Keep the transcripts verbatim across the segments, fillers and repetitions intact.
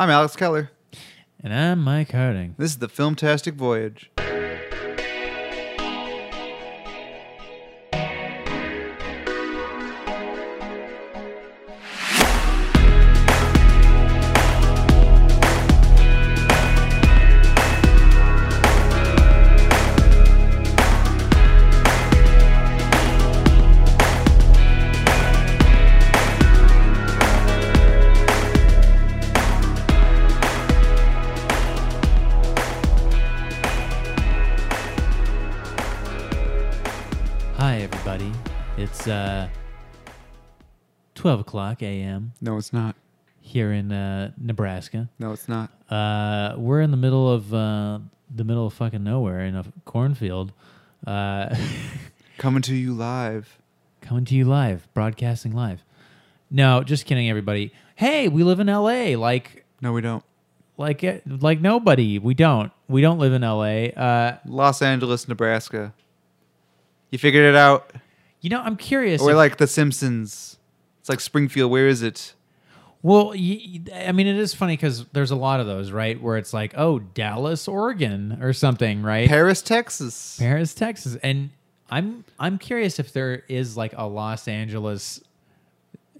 I'm Alex Keller. And I'm Mike Harding. This is the Filmtastic Voyage. Uh, twelve o'clock a m No, it's not. Here in uh, Nebraska. No, it's not. Uh, we're in the middle of uh, the middle of fucking nowhere in a cornfield. Uh, coming to you live. Coming to you live. Broadcasting live. No, just kidding, everybody. Hey, we live in L A Like no, we don't. Like like nobody. We don't. We don't live in L A Uh, Los Angeles, Nebraska. You figured it out. You know, I'm curious. Or if, like The Simpsons. It's like Springfield. Where is it? Well, y- I mean, it is funny because there's a lot of those, right? Where it's like, oh, Dallas, Oregon, or something, right? Paris, Texas. Paris, Texas. And I'm I'm curious if there is like a Los Angeles,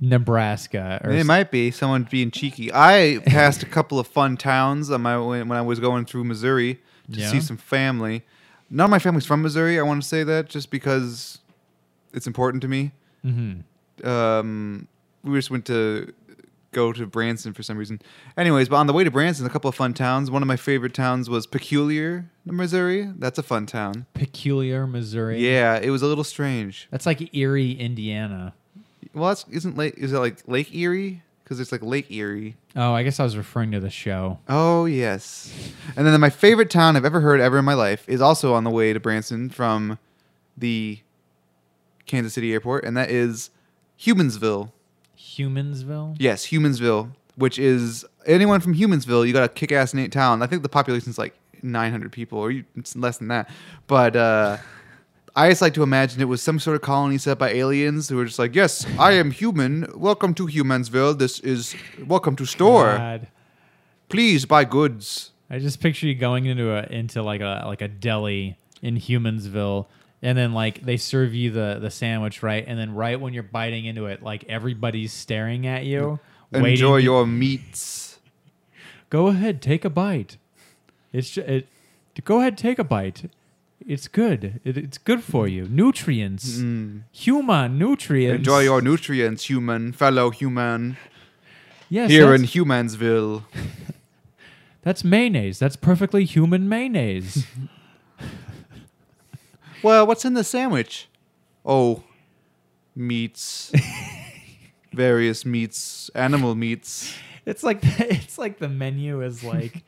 Nebraska. Or it might be someone being cheeky. I passed a couple of fun towns on my when I was going through Missouri to yeah. see some family. None of my family's from Missouri. I want to say that just because. It's important to me. Mm-hmm. Um, we just went to go to Branson for some reason. Anyways, but on the way to Branson, a couple of fun towns. One of my favorite towns was Peculiar, Missouri. That's a fun town. Peculiar, Missouri. Yeah, it was a little strange. That's like Erie, Indiana. Well, that's, isn't lake, is it like Lake Erie? Because it's like Lake Erie. Oh, I guess I was referring to the show. Oh, yes. And then my favorite town I've ever heard ever in my life is also on the way to Branson from the Kansas City Airport, and that is Humansville. Humansville? Yes, Humansville, which is anyone from Humansville, you got a kick-ass neat town. I think the population's like nine hundred people, or you, it's less than that. But uh, I just like to imagine it was some sort of colony set by aliens who were just like, yes, I am human. Welcome to Humansville. This is, welcome to store. God. Please buy goods. I just picture you going into a into like a like a deli in Humansville. And then, like, they serve you the, the sandwich, right? And then right when you're biting into it, like, everybody's staring at you. Enjoy waiting. Your meats. Go ahead, take a bite. It's just, it, Go ahead, take a bite. It's good. It, it's good for you. Nutrients. Mm. Human nutrients. Enjoy your nutrients, human, fellow human. Yes. Here in Humansville. That's mayonnaise. That's perfectly human mayonnaise. Well, what's in the sandwich? Oh, meats, various meats, animal meats. It's like the, it's like the menu is like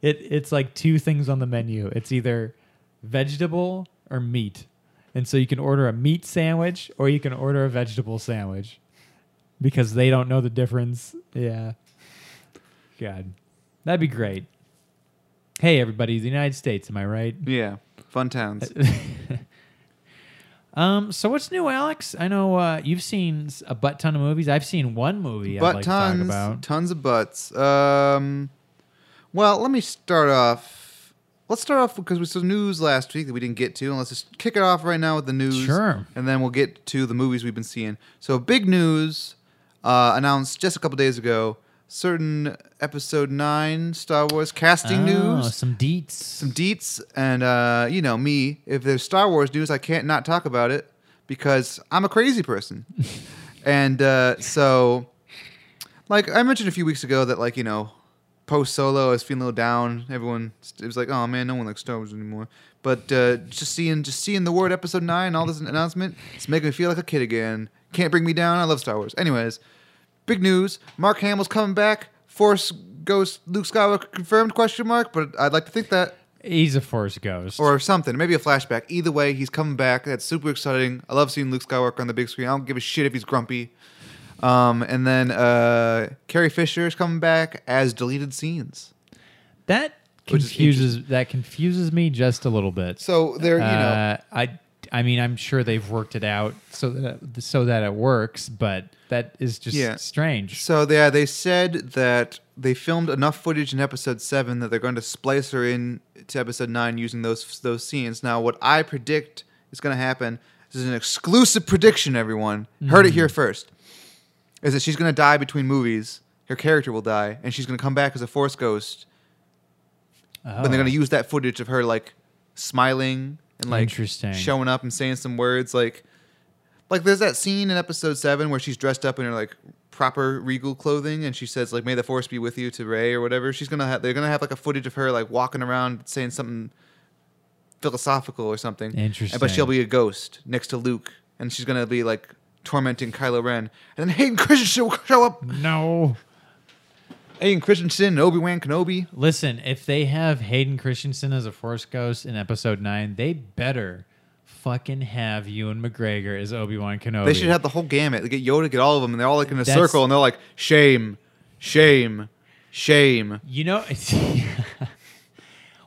it. It's like two things on the menu. It's either vegetable or meat, and so you can order a meat sandwich or you can order a vegetable sandwich because they don't know the difference. Yeah, God, that'd be great. Hey, everybody, the United States. Am I right? Yeah. Fun towns. um. So what's new, Alex? I know uh, you've seen a butt ton of movies. I've seen one movie butt I'd like tons, to talk about. Tons of butts. Um. Well, let me start off. Let's start off because we saw news last week that we didn't get to, and let's just kick it off right now with the news. Sure. And then we'll get to the movies we've been seeing. So big news uh, announced just a couple days ago. Certain Episode Nine Star Wars casting oh, news. Some deets. Some deets. And, uh, you know, me, if there's Star Wars news, I can't not talk about it because I'm a crazy person. and uh, so, like, I mentioned a few weeks ago that, like, you know, post-Solo, I was feeling a little down. Everyone, it was like, oh, man, no one likes Star Wars anymore. But uh, just seeing just seeing the word Episode Nine, all this announcement, it's making me feel like a kid again. Can't bring me down. I love Star Wars. Anyways. Big news, Mark Hamill's coming back. Force Ghost Luke Skywalker confirmed, question mark, but I'd like to think that. He's a Force Ghost. Or something, maybe a flashback. Either way, he's coming back. That's super exciting. I love seeing Luke Skywalker on the big screen. I don't give a shit if he's grumpy. Um, and then uh, Carrie Fisher is coming back as deleted scenes. That confuses that confuses me just a little bit. So there, you know. Uh, I... I mean, I'm sure they've worked it out so that, so that it works, but that is just yeah. strange. So, yeah, they said that they filmed enough footage in episode seven that they're going to splice her in to episode nine using those those scenes. Now, what I predict is going to happen, this is an exclusive prediction, everyone. Mm. Heard it here first. Is that she's going to die between movies. Her character will die, and she's going to come back as a Force ghost. Oh. But they're going to use that footage of her, like, smiling and, like, showing up and saying some words. Like, like there's that scene in episode seven where she's dressed up in her, like, proper regal clothing, and she says, like, may the Force be with you to Rey or whatever. She's going to have, they're going to have, like, a footage of her, like, walking around saying something philosophical or something. Interesting. But she'll be a ghost next to Luke, and she's going to be, like, tormenting Kylo Ren, and then Hayden Christensen will show up. No, Hayden Christensen, Obi-Wan Kenobi. Listen, if they have Hayden Christensen as a Force ghost in Episode Nine, they better fucking have Ewan McGregor as Obi-Wan Kenobi. They should have the whole gamut. They get Yoda, get all of them, and they're all like in a That's, circle, and they're like, shame, shame, shame. You know.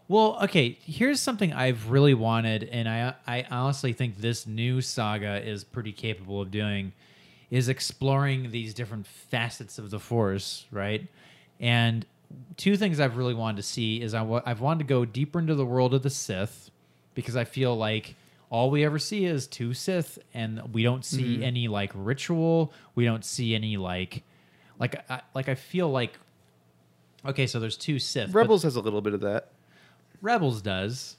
Well, okay, here's something I've really wanted, and I I honestly think this new saga is pretty capable of doing, is exploring these different facets of the Force, right? And two things I've really wanted to see is I w- I've wanted to go deeper into the world of the Sith, because I feel like all we ever see is two Sith, and we don't see mm-hmm. any, like, ritual. We don't see any, like... Like I, like, I feel like... Okay, so there's two Sith. Rebels has a little bit of that. Rebels does.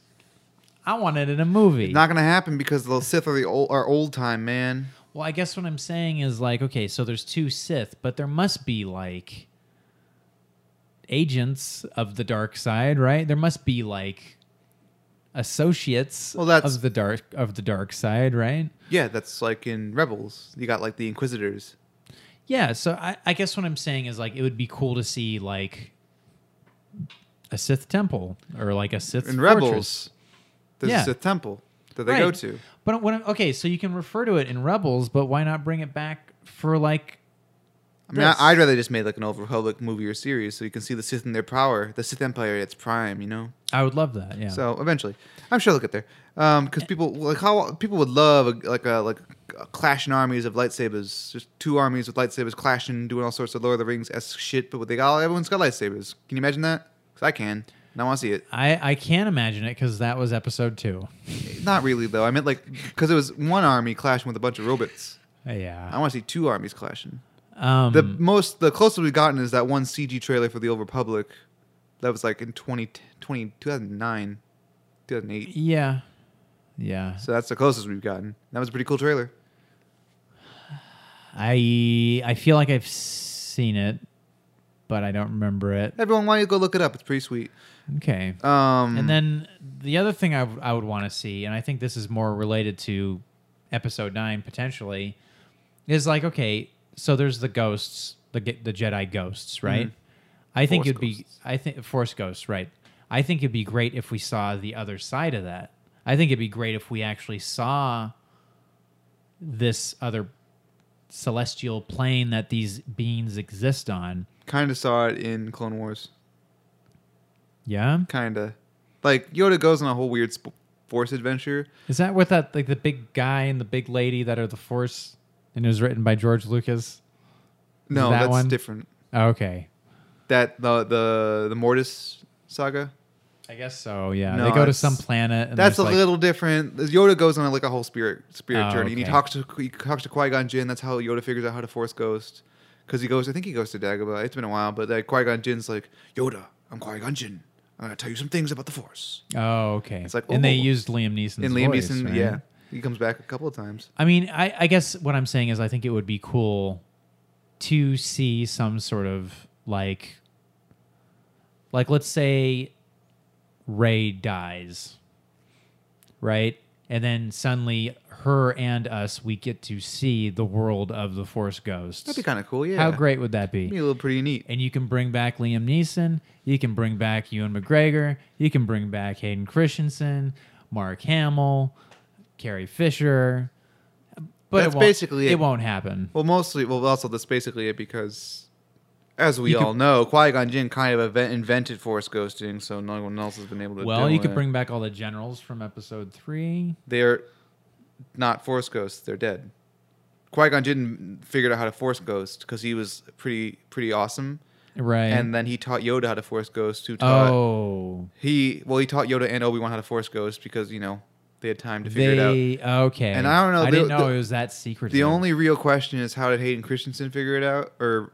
I want it in a movie. It's not going to happen because the Sith are the old, are old time, man. Well, I guess what I'm saying is, like, okay, so there's two Sith, but there must be, like, agents of the dark side, right? There must be, like, associates well, that's, of the dark of the dark side, right? Yeah, that's like in Rebels. You got, like, the Inquisitors. Yeah, so I, I guess what I'm saying is, like, it would be cool to see, like, a Sith temple or like a Sith in fortress. Rebels, there's yeah. a Sith temple that they right. go to. But when okay, so you can refer to it in Rebels, but why not bring it back for like? I mean, this? I'd rather just make like an Old Republic movie or series, so you can see the Sith in their power, the Sith Empire at its prime. You know, I would love that. Yeah. So eventually, I'm sure they'll get there, because um, people like how people would love a, like a like a clashing armies of lightsabers, just two armies with lightsabers clashing, doing all sorts of Lord of the Rings-esque shit. But what they got, everyone's got lightsabers. Can you imagine that? Because I can. And I want to see it. I, I can't imagine it because that was episode two. Not really, though. I meant like, because it was one army clashing with a bunch of robots. Yeah. I want to see two armies clashing. Um, the most, the closest we've gotten is that one C G trailer for The Old Republic. That was like in twenty, twenty, two thousand nine, two thousand eight. Yeah. Yeah. So that's the closest we've gotten. That was a pretty cool trailer. I I feel like I've seen it, but I don't remember it. Everyone, why don't you go look it up? It's pretty sweet. Okay. Um, and then the other thing I, w- I would want to see, and I think this is more related to Episode nine potentially, is like, okay, so there's the ghosts, the the Jedi ghosts, right? Mm-hmm. I think it'd be, I think Force ghosts, right? I think it'd be great if we saw the other side of that. I think it'd be great if we actually saw this other celestial plane that these beings exist on. Kind of saw it in Clone Wars. Yeah? Kind of. Like, Yoda goes on a whole weird sp- Force adventure. Is that with that, like, the big guy and the big lady that are the Force, and it was written by George Lucas? No, that that's one? different. Oh, okay. That, the, the the Mortis saga? I guess so, yeah. No, they go to some planet. And that's a like... little different. Yoda goes on, like, a whole spirit spirit oh, journey, okay. and he talks to he talks to Qui-Gon Jinn. That's how Yoda figures out how to Force ghost. Because he goes, I think he goes to Dagobah. It's been a while, but like Qui-Gon Jinn's like, Yoda, I'm Qui-Gon Jinn. I'm going to tell you some things about the Force. Oh, okay. It's like, oh, and they used Liam Neeson's voice. And Liam voice, Neeson, right? yeah. He comes back a couple of times. I mean, I, I guess what I'm saying is I think it would be cool to see some sort of, like, like let's say Rey dies, right? And then suddenly her and us, we get to see the world of the Force ghosts. That'd be kind of cool, yeah. How great would that be? Be a little pretty neat. And you can bring back Liam Neeson. You can bring back Ewan McGregor. You can bring back Hayden Christensen, Mark Hamill, Carrie Fisher. But that's it won't, basically it. It won't happen. Well, mostly. Well, also that's basically it because, as we you all could, know, Qui-Gon Jinn kind of invented Force ghosting, so no one else has been able to. Well, you could it. bring back all the generals from Episode Three. They're not Force ghosts; they're dead. Qui-Gon Jinn figured out how to Force ghost because he was pretty pretty awesome, Right. And then he taught Yoda how to Force Ghost. Who taught, oh. He, well, he taught Yoda and Obi-Wan how to Force Ghost because, you know, they had time to figure they, it out. Okay. And I don't know. I the, didn't know the, it was that secretive. The only real question is how did Hayden Christensen figure it out? Or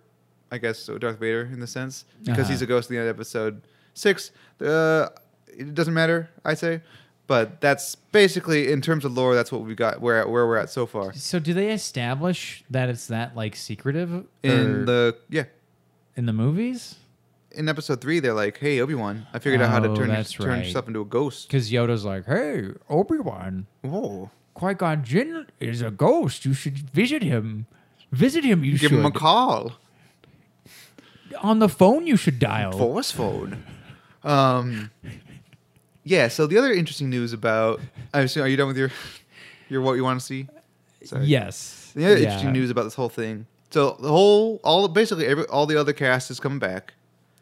I guess so Darth Vader in the sense. Because uh-huh. he's a ghost in the end of episode six. Uh, it doesn't matter, I say. But that's basically, in terms of lore, that's what we got. Where where we're at so far. So do they establish that it's that like secretive in the yeah, in the movies? In episode three, they're like, "Hey, Obi-Wan, I figured oh, out how to turn your, turn right. yourself into a ghost." Because Yoda's like, "Hey, Obi-Wan, oh, Qui-Gon Jinn is a ghost. You should visit him. Visit him. You Give should. Give him a call on the phone. You should dial Force phone." Um. Yeah, so the other interesting news about... I assume, are you done with your your what you want to see? Sorry. Yes. The other yeah. interesting news about this whole thing... So the whole... all Basically, every, all the other cast is coming back.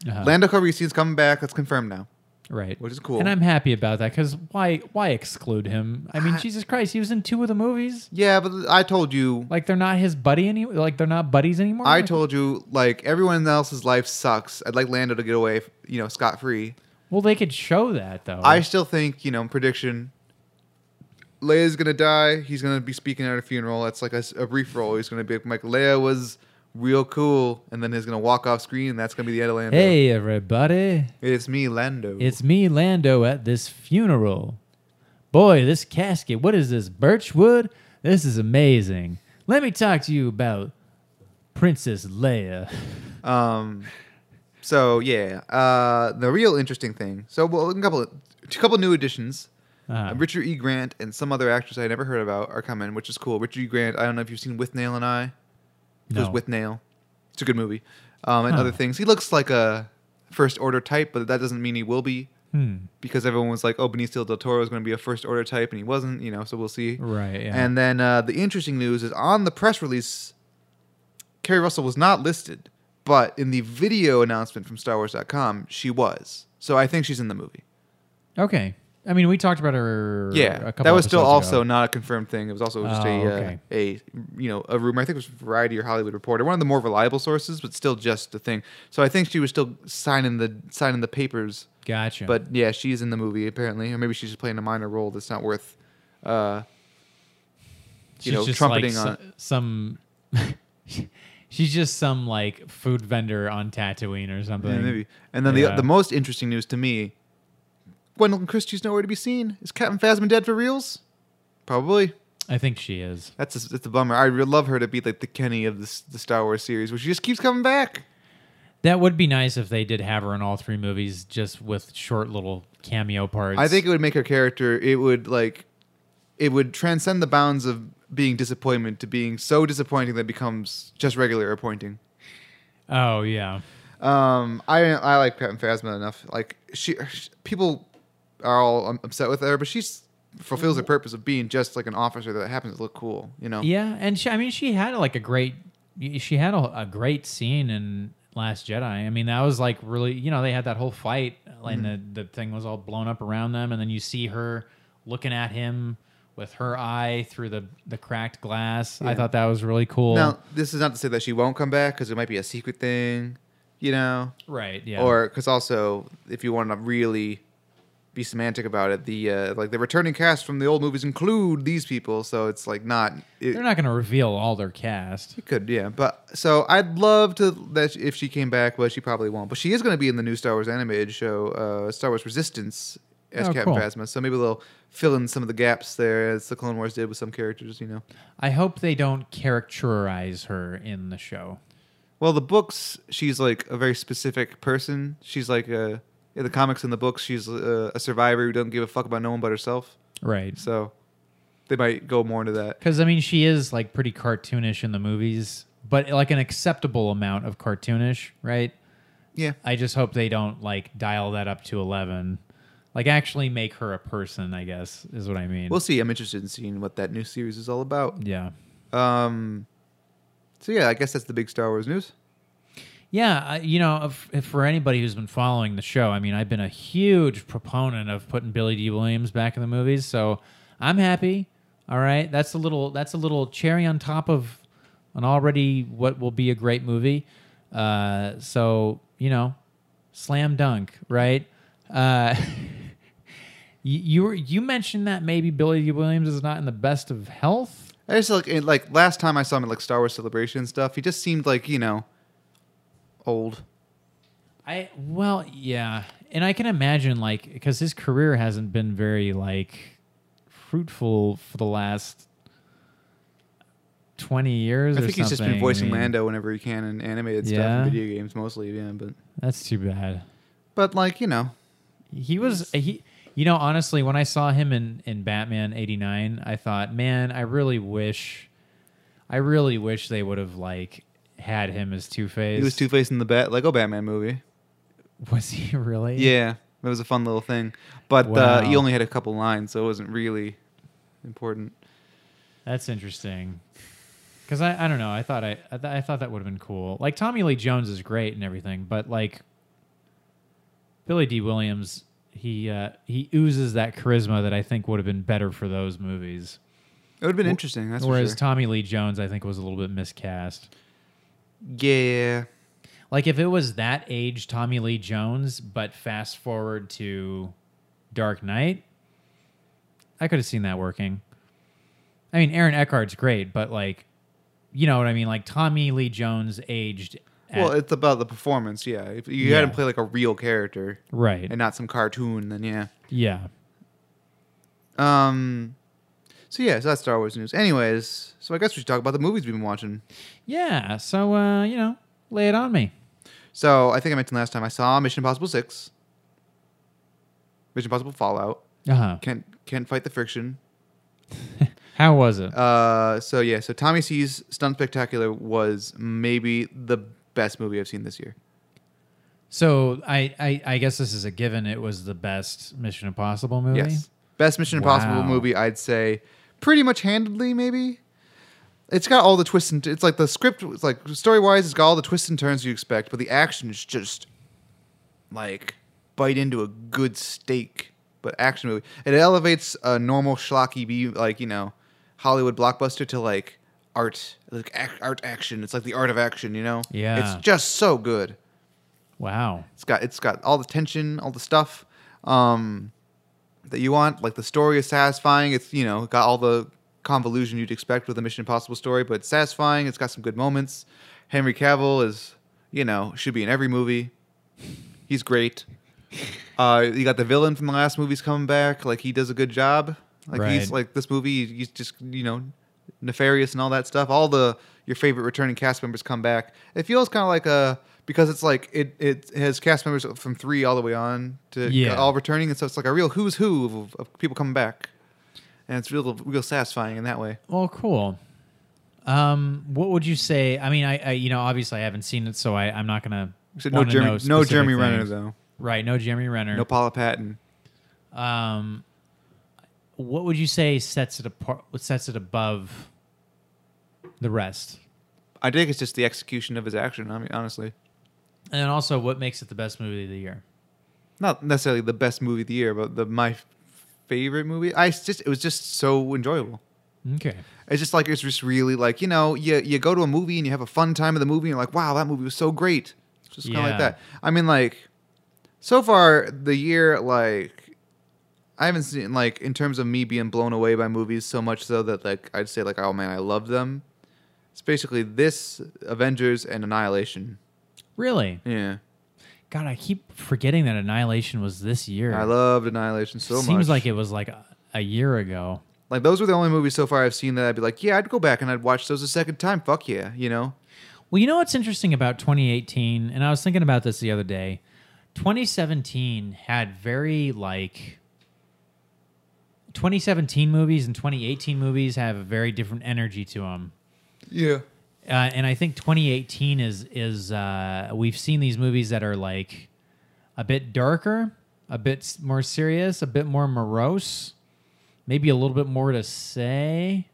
Uh-huh. Lando Calrissian is coming back. That's confirmed now. Right. Which is cool. And I'm happy about that, because why why exclude him? I mean, I, Jesus Christ, he was in two of the movies. Yeah, but I told you... Like, they're not his buddy anymore? Like, they're not buddies anymore? I like, told you, like, everyone else's life sucks. I'd like Lando to get away, you know, scot-free. Well, they could show that, though. I still think, you know, prediction, Leia's going to die. He's going to be speaking at a funeral. That's like a, a brief role. He's going to be like, Leia was real cool. And then he's going to walk off screen, and that's going to be the end of Lando. Hey, everybody. It's me, Lando. It's me, Lando, at this funeral. Boy, this casket. What is this, birchwood? This is amazing. Let me talk to you about Princess Leia. Um... So yeah, uh, the real interesting thing. So well, a couple, of, a couple of new additions. Uh-huh. Richard E. Grant and some other actors I never heard about are coming, which is cool. Richard E. Grant. I don't know if you've seen With Nail and I. It no. was With Nail. It's a good movie. Um, and huh. other things. He looks like a First Order type, but that doesn't mean he will be. Hmm. Because everyone was like, "Oh, Benicio del Toro is going to be a First Order type," and he wasn't. You know, so we'll see. Right. Yeah. And then uh, the interesting news is on the press release, Kerry Russell was not listed. But in the video announcement from Star Wars dot com, she was. So I think she's in the movie. Okay. I mean, we talked about her yeah, a couple of Yeah, that was still also ago. not a confirmed thing. It was also just oh, a, okay. uh, a you know, a rumor. I think it was Variety or Hollywood Reporter. One of the more reliable sources, but still just a thing. So I think she was still signing the signing the papers. Gotcha. But yeah, she's in the movie, apparently. Or maybe she's just playing a minor role that's not worth, uh, you she's know, trumpeting like on some... some She's just some, like, food vendor on Tatooine or something. Yeah, maybe. And then yeah. the the most interesting news to me, Gwendolyn Christie's nowhere to be seen. Is Captain Phasma dead for reals? Probably. I think she is. That's a, that's a bummer. I would love her to be, like, the Kenny of the, the Star Wars series, where she just keeps coming back. That would be nice if they did have her in all three movies, just with short little cameo parts. I think it would make her character, it would, like, it would transcend the bounds of... being disappointment to being so disappointing that it becomes just regular appointing. Oh yeah, um, I I like Captain Phasma enough. Like she, she, people are all upset with her, but she fulfills the purpose of being just like an officer that happens to look cool. You know? Yeah, and she, I mean, she had like a great, she had a, a great scene in Last Jedi. I mean, that was like really, you know, they had that whole fight, and mm-hmm. the the thing was all blown up around them, and then you see her looking at him with her eye through the, the cracked glass. Yeah. I thought that was really cool. Now, this is not to say that she won't come back, because it might be a secret thing, you know? Right, yeah. Or, because also, if you want to really be semantic about it, the uh, like the returning cast from the old movies include these people, so it's like not... It, They're not going to reveal all their cast. It could, yeah. But so, I'd love to, that if she came back, but she probably won't. But she is going to be in the new Star Wars animated show, uh, Star Wars Resistance, as oh, Captain cool. Phasma, so maybe they'll fill in some of the gaps there, as the Clone Wars did with some characters, you know. I hope they don't caricaturize her in the show. Well, the books, she's like a very specific person. She's like, a, in the comics and the books, she's a, a survivor who doesn't give a fuck about no one but herself. Right. So they might go more into that. Because, I mean, she is like pretty cartoonish in the movies, but like an acceptable amount of cartoonish, right? Yeah. I just hope they don't like dial that up to eleven. Like, actually make her a person, I guess, is what I mean. We'll see. I'm interested in seeing what that new series is all about. Yeah. Um. So, yeah, I guess that's the big Star Wars news. Yeah, you know, if, if for anybody who's been following the show, I mean, I've been a huge proponent of putting Billy Dee Williams back in the movies, so I'm happy. All right? That's a little, that's a little cherry on top of an already what will be a great movie. Uh, so... you know, slam dunk, right? Uh, you, you were you mentioned that maybe Billy Dee Williams is not in the best of health. I just like like last time I saw him at like Star Wars Celebration and stuff, he just seemed like, you know, old. I well yeah, and I can imagine like because his career hasn't been very like fruitful for the last twenty years. I think or he's something. Just been voicing I mean, Lando whenever he can in animated yeah. stuff, and video games mostly. Yeah, but that's too bad. But like you know, he was he. You know, honestly, when I saw him in, in Batman eighty-nine, I thought, man, I really wish, I really wish they would have like had him as Two-Face. He was Two-Face in the Bat Lego Batman movie. Was he really? Yeah, it was a fun little thing, but wow. uh, he only had a couple lines, so it wasn't really important. That's interesting. Because I, I don't know, I thought I I, th- I thought that would have been cool. Like Tommy Lee Jones is great and everything, but like Billy Dee Williams, he uh, he oozes that charisma that I think would have been better for those movies. It would have been w- interesting. That's whereas for sure. Tommy Lee Jones, I think, was a little bit miscast. Yeah, like if it was that age Tommy Lee Jones, but fast forward to Dark Knight, I could have seen that working. I mean, Aaron Eckhart's great, but like. You know what I mean? Like Tommy Lee Jones aged. Well, it's about the performance, yeah. If you yeah. had him play like a real character, right, and not some cartoon, then yeah, yeah. Um, so yeah, so that's Star Wars news. Anyways, so I guess we should talk about the movies we've been watching. Yeah. So uh, you know, lay it on me. So I think I mentioned last time I saw Mission Impossible Six, Mission Impossible Fallout. Uh huh. Can't can't fight the friction. How was it? Uh, so, yeah. So, Tommy C's Stunt Spectacular was maybe the best movie I've seen this year. So, I, I, I guess this is a given. It was the best Mission Impossible movie? Yes. Best Mission wow. Impossible movie, I'd say. Pretty much handedly, maybe. It's got all the twists and... T- it's like the script... It's like story-wise, it's got all the twists and turns you expect. But the action is just... Like, bite into a good steak. But action movie. It elevates a normal schlocky B, like, you know... Hollywood blockbuster to like art, like ac- art action. It's like the art of action, you know? Yeah. It's just so good. Wow. It's got, it's got all the tension, all the stuff, um, that you want. Like the story is satisfying. It's, you know, got all the convolution you'd expect with a Mission Impossible story, but it's satisfying. It's got some good moments. Henry Cavill is, you know, should be in every movie. He's great. Uh, you got the villain from the last movie's coming back. Like he does a good job. Like right. he's like this movie, he's just, you know, nefarious and all that stuff. All the your favorite returning cast members come back. It feels kind of like a because it's like it, it has cast members from three all the way on to yeah. all returning, and so it's like a real who's who of, of people coming back, and it's real real satisfying in that way. Well, cool. Um, what would you say? I mean, I, I you know obviously I haven't seen it, so I I'm not gonna so no Jeremy know no Jeremy things. Renner though. Right, no Jeremy Renner, no Paula Patton. Um. What would you say sets it apart? What sets it above the rest? I think it's just the execution of his action. I mean, honestly, and also what makes it the best movie of the year? Not necessarily the best movie of the year, but the my favorite movie. I just it was just so enjoyable. Okay, it's just like it's just really like you know you you go to a movie and you have a fun time at the movie and you're like wow that movie was so great. It's just yeah. kind of like that. I mean like so far the year like. I haven't seen, like, in terms of me being blown away by movies so much, though, that, like, I'd say, like, oh, man, I love them. It's basically this, Avengers, and Annihilation. Really? Yeah. God, I keep forgetting that Annihilation was this year. I loved Annihilation so much. Seems like it was, like, a, a year ago. Like, those were the only movies so far I've seen that I'd be like, yeah, I'd go back and I'd watch those a second time. Fuck yeah, you know? Well, you know what's interesting about twenty eighteen, and I was thinking about this the other day. twenty seventeen had very, like... twenty seventeen movies and twenty eighteen movies have a very different energy to them. Yeah. Uh, and I think twenty eighteen is, is uh, we've seen these movies that are like a bit darker, a bit more serious, a bit more morose, maybe a little bit more to say.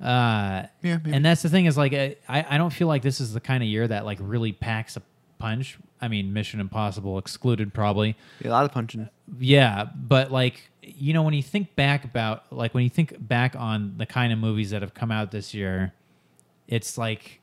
Uh, yeah. Maybe. And that's the thing is like, I, I don't feel like this is the kind of year that like really packs a punch. I mean, Mission Impossible excluded probably. Yeah, a lot of punching. Yeah. But like, you know, when you think back about, like, when you think back on the kind of movies that have come out this year, it's like,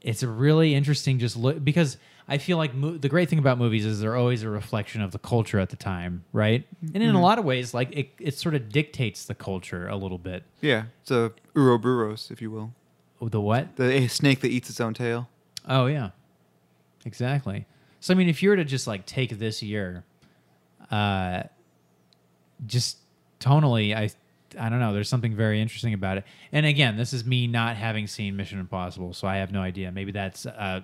it's really interesting just look, because I feel like mo the great thing about movies is they're always a reflection of the culture at the time, right? And in mm-hmm. a lot of ways, like it, it sort of dictates the culture a little bit. Yeah, it's a Ouroboros, if you will. Oh, the what? The snake that eats its own tail. Oh yeah, exactly. So I mean, if you were to just like take this year, uh, just tonally, I. I don't know. There's something very interesting about it. And again, this is me not having seen Mission Impossible, so I have no idea. Maybe that's uh,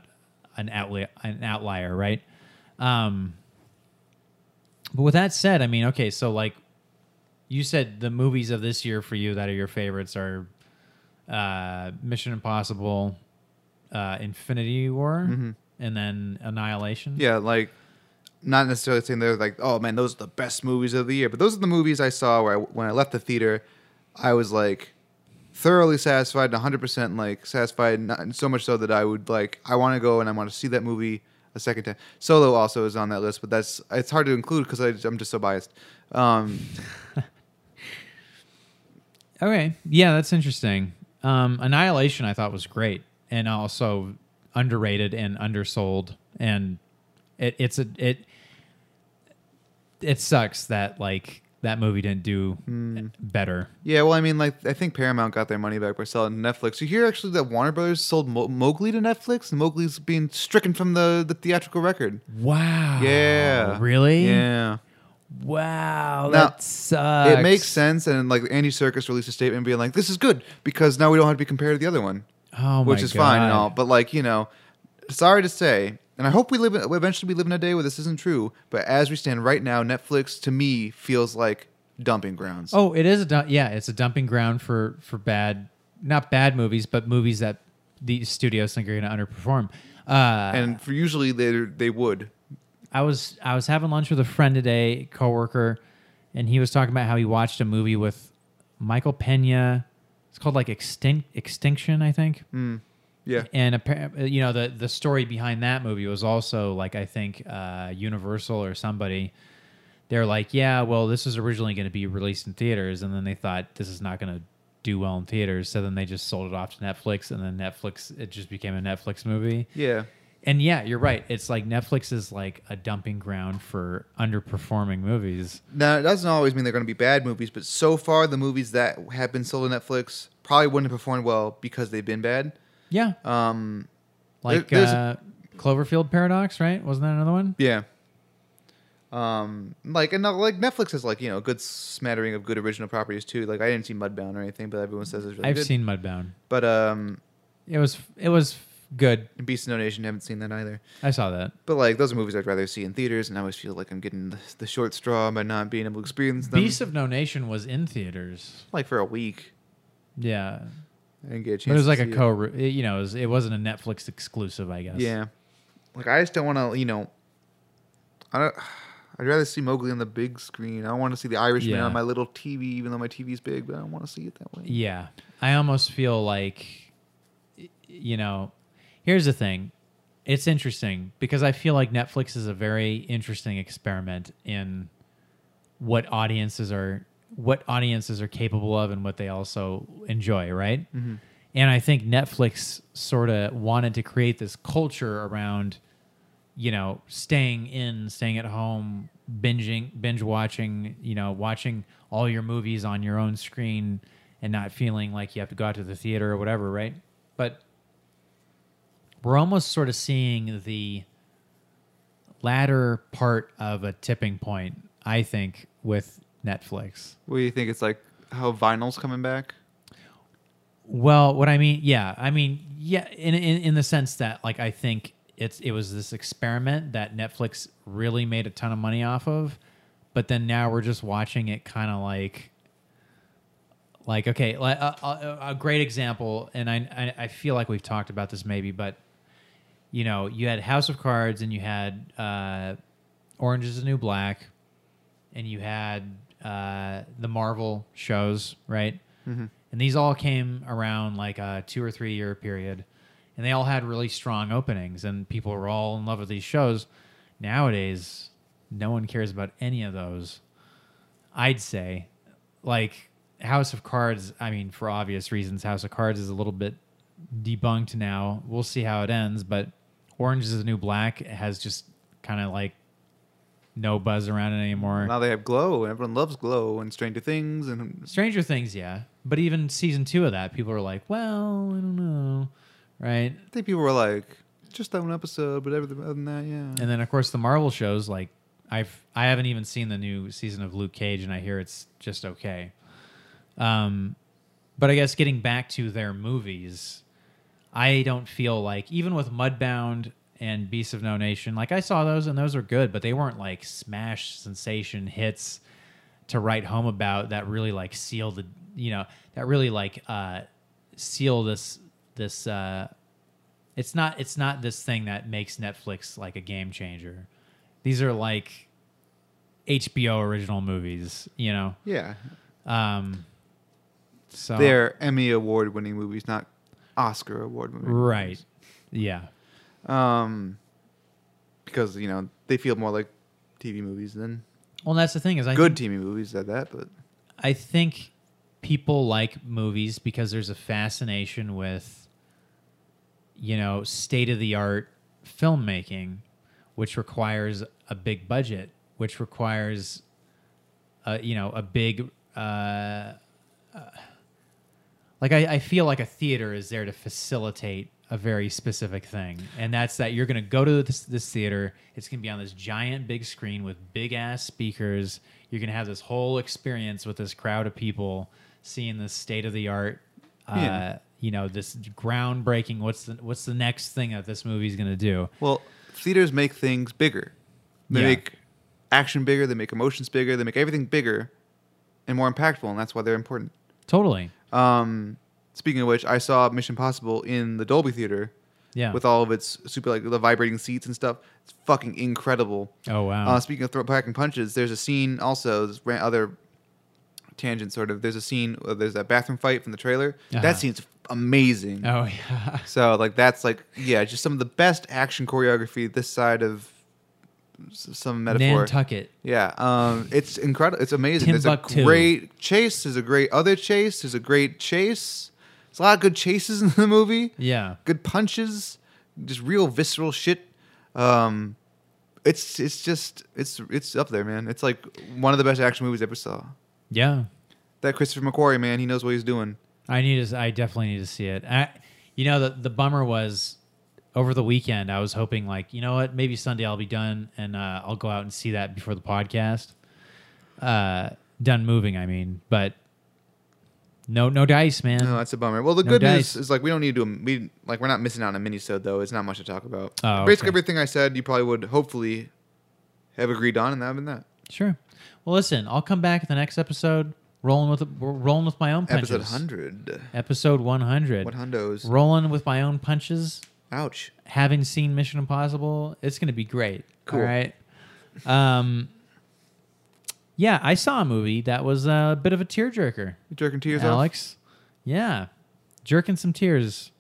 an outlier, an outlier, right? Um, but with that said, I mean, okay, so like you said, the movies of this year for you that are your favorites are uh, Mission Impossible, uh, Infinity War, mm-hmm. and then Annihilation. Yeah, like. Not necessarily saying they're like, oh man, those are the best movies of the year. But those are the movies I saw where I, when I left the theater, I was like thoroughly satisfied, and one hundred percent like satisfied, not, so much so that I would like, I want to go and I want to see that movie a second time. Solo also is on that list, but that's it's hard to include because I'm just so biased. Um, okay, yeah, that's interesting. Um, Annihilation I thought was great and also underrated and undersold and. It it's a it it sucks that like that movie didn't do mm. better. Yeah, well, I mean, like I think Paramount got their money back by selling Netflix. You hear actually that Warner Brothers sold Mo Mowgli to Netflix, and Mowgli's being stricken from the the theatrical record. Wow. Yeah. Really? Yeah. Wow. Now, that sucks. It makes sense, and like Andy Serkis released a statement being like, "This is good because now we don't have to be compared to the other one." Oh my god. Which is fine and all, but like you know, sorry to say. And I hope we live. In, eventually, we live in a day where this isn't true. But as we stand right now, Netflix to me feels like dumping grounds. Oh, it is a yeah, it's a dumping ground for for bad, not bad movies, but movies that the studios think are going to underperform. Uh, and for usually they they would. I was I was having lunch with a friend today, coworker, and he was talking about how he watched a movie with Michael Pena. It's called like Extinct Extinction, I think. Mm. Yeah, and apparently, you know, the the story behind that movie was also like I think uh, Universal or somebody. They're like, yeah, well, this was originally going to be released in theaters, and then they thought this is not going to do well in theaters, so then they just sold it off to Netflix, and then Netflix it just became a Netflix movie. Yeah, and yeah, you're right. It's like Netflix is like a dumping ground for underperforming movies. Now it doesn't always mean they're going to be bad movies, but so far the movies that have been sold to Netflix probably wouldn't have performed well because they've been bad. Yeah. Um, like there, uh, Cloverfield Paradox, right? Wasn't that another one? Yeah. Um, like and like Netflix has like, you know, a good smattering of good original properties too. Like I didn't see Mudbound or anything, but everyone says it's really I've good. I've seen Mudbound. But um it was it was good. Beast of No Nation, haven't seen that either. I saw that. But like those are movies I'd rather see in theaters, and I always feel like I'm getting the, the short straw by not being able to experience them. Beast of No Nation was in theaters like for a week. Yeah. I didn't get a chance. But it was like a co, it. you know, it, was, it wasn't a Netflix exclusive, I guess. Yeah, like I just don't want to, you know, I don't. I'd rather see Mowgli on the big screen. I don't want to see The Irishman yeah. on my little T V, even though my T V's big, but I don't want to see it that way. Yeah, I almost feel like, you know, here's the thing, it's interesting because I feel like Netflix is a very interesting experiment in what audiences are. what audiences are capable of and what they also enjoy, right? Mm-hmm. And I think Netflix sort of wanted to create this culture around, you know, staying in, staying at home, binging, binge watching, you know, watching all your movies on your own screen and not feeling like you have to go out to the theater or whatever, right? But we're almost sort of seeing the latter part of a tipping point, I think, with Netflix. Well, you think it's like how vinyl's coming back? Well, what I mean, yeah, I mean, yeah, in in, in the sense that, like, I think it's it was this experiment that Netflix really made a ton of money off of, but then now we're just watching it kind of like, like okay, like a, a, a great example, and I, I I feel like we've talked about this maybe, but you know, you had House of Cards and you had uh, Orange is the New Black, and you had. Uh, the Marvel shows, right? Mm-hmm. And these all came around like a two or three year period, and they all had really strong openings, and people were all in love with these shows. Nowadays, no one cares about any of those. I'd say, like House of Cards. I mean, for obvious reasons, House of Cards is a little bit debunked now. We'll see how it ends, but Orange is the New Black has just kind of like no buzz around it anymore. Now they have Glow, and everyone loves Glow and Stranger Things and Stranger Things, yeah. But even season two of that, people are like, well, I don't know, right? I think people were like, just that one episode, but everything other than that, yeah. And then of course the Marvel shows, like I've I haven't even seen the new season of Luke Cage, and I hear it's just okay. Um, but I guess getting back to their movies, I don't feel like, even with Mudbound and Beasts of No Nation, like I saw those and those are good, but they weren't like smash sensation hits to write home about that really like sealed the, you know, that really like uh, seal this, this, uh, it's not, it's not this thing that makes Netflix like a game changer. These are like H B O original movies, you know? Yeah. Um, so they're Emmy award winning movies, not Oscar award winning movies. Right. Yeah. Um, because, you know, they feel more like T V movies than... Well, that's the thing is... I good T V movies at that, but... I think people like movies because there's a fascination with, you know, state-of-the-art filmmaking, which requires a big budget, which requires, a, you know, a big... Uh, uh, like, I, I feel like a theater is there to facilitate a very specific thing, and that's that you're going to go to this, this theater. It's going to be on this giant big screen with big-ass speakers. You're going to have this whole experience with this crowd of people seeing this state-of-the-art, uh, yeah. you know, this groundbreaking, what's the, what's the next thing that this movie's going to do? Well, theaters make things bigger. They yeah. make action bigger. They make emotions bigger. They make everything bigger and more impactful, and that's why they're important. Totally. Um... Speaking of which, I saw Mission Impossible in the Dolby Theater, yeah, with all of its super like the vibrating seats and stuff. It's fucking incredible. Oh wow! Uh, speaking of throwing punches, there's a scene also. This other tangent, sort of. There's a scene. Uh, there's that bathroom fight from the trailer. Uh-huh. That scene's amazing. Oh yeah. So like that's like yeah, just some of the best action choreography this side of some metaphor. Nantucket. Yeah, um, it's incredible. It's amazing. Timbuktu. There's a great chase. There's a great other chase. There's a great chase. There's a lot of good chases in the movie. Yeah. Good punches. Just real visceral shit. Um, it's it's just, it's it's up there, man. It's like one of the best action movies I ever saw. Yeah. That Christopher McQuarrie, man, he knows what he's doing. I need to, I definitely need to see it. I, you know, the, the bummer was over the weekend, I was hoping like, you know what, maybe Sunday I'll be done and uh, I'll go out and see that before the podcast. Uh, done moving, I mean. But... No, no dice, man. No, that's a bummer. Well, the no good dice. news is like we don't need to. We like we're not missing out on a mini-sode though. It's not much to talk about. Oh, basically, okay. Everything I said, you probably would hopefully have agreed on, and that and that. Sure. Well, listen, I'll come back in the next episode, rolling with rolling with my own punches. Episode one hundred. Episode one hundred. What hundos? Rolling with my own punches. Ouch. Having seen Mission Impossible, it's going to be great. Cool. All right. Um. Yeah, I saw a movie that was a bit of a tearjerker. You jerking tears, Alex? Off? Yeah, jerking some tears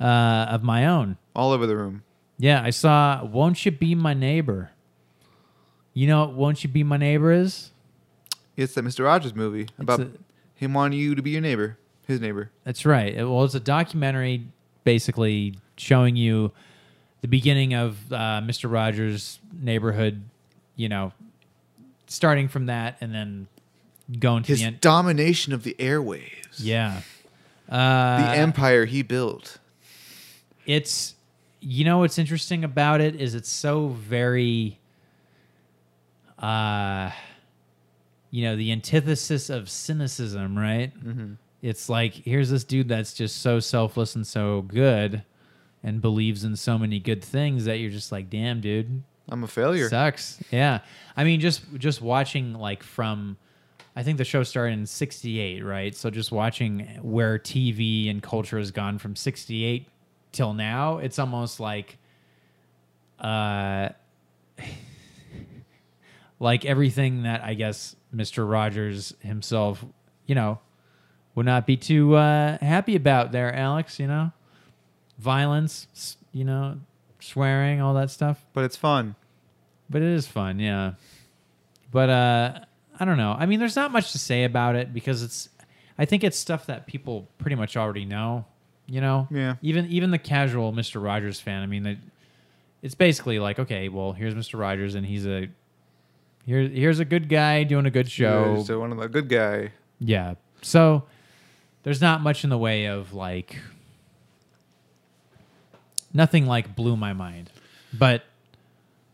uh, of my own all over the room. Yeah, I saw "Won't You Be My Neighbor." You know what "Won't You Be My Neighbor" is? It's that Mister Rogers movie it's about a, him wanting you to be your neighbor, his neighbor. That's right. It, well, it's a documentary basically showing you the beginning of uh, Mister Rogers' neighborhood. You know. Starting from that and then going to his the end. His domination of the airwaves. Yeah. Uh, the empire he built. It's, you know what's interesting about it is it's so very, uh, you know, the antithesis of cynicism, right? Mm-hmm. It's like, here's this dude that's just so selfless and so good and believes in so many good things that you're just like, damn, dude. I'm a failure. Sucks. Yeah. I mean, just just watching like from, I think the show started in sixty-eight, right? So just watching where T V and culture has gone from sixty-eight till now, it's almost like, uh, like everything that I guess Mister Rogers himself, you know, would not be too uh, happy about there, Alex, you know? Violence, you know? Swearing, all that stuff. But it's fun. But it is fun, yeah. But uh, I don't know. I mean, there's not much to say about it because it's... I think it's stuff that people pretty much already know, you know? Yeah. Even even the casual Mister Rogers fan, I mean, they, it's basically like, okay, well, here's Mister Rogers, and he's a here, here's a good guy doing a good show. Here's one of the good guy. Yeah. So there's not much in the way of like nothing like blew my mind, but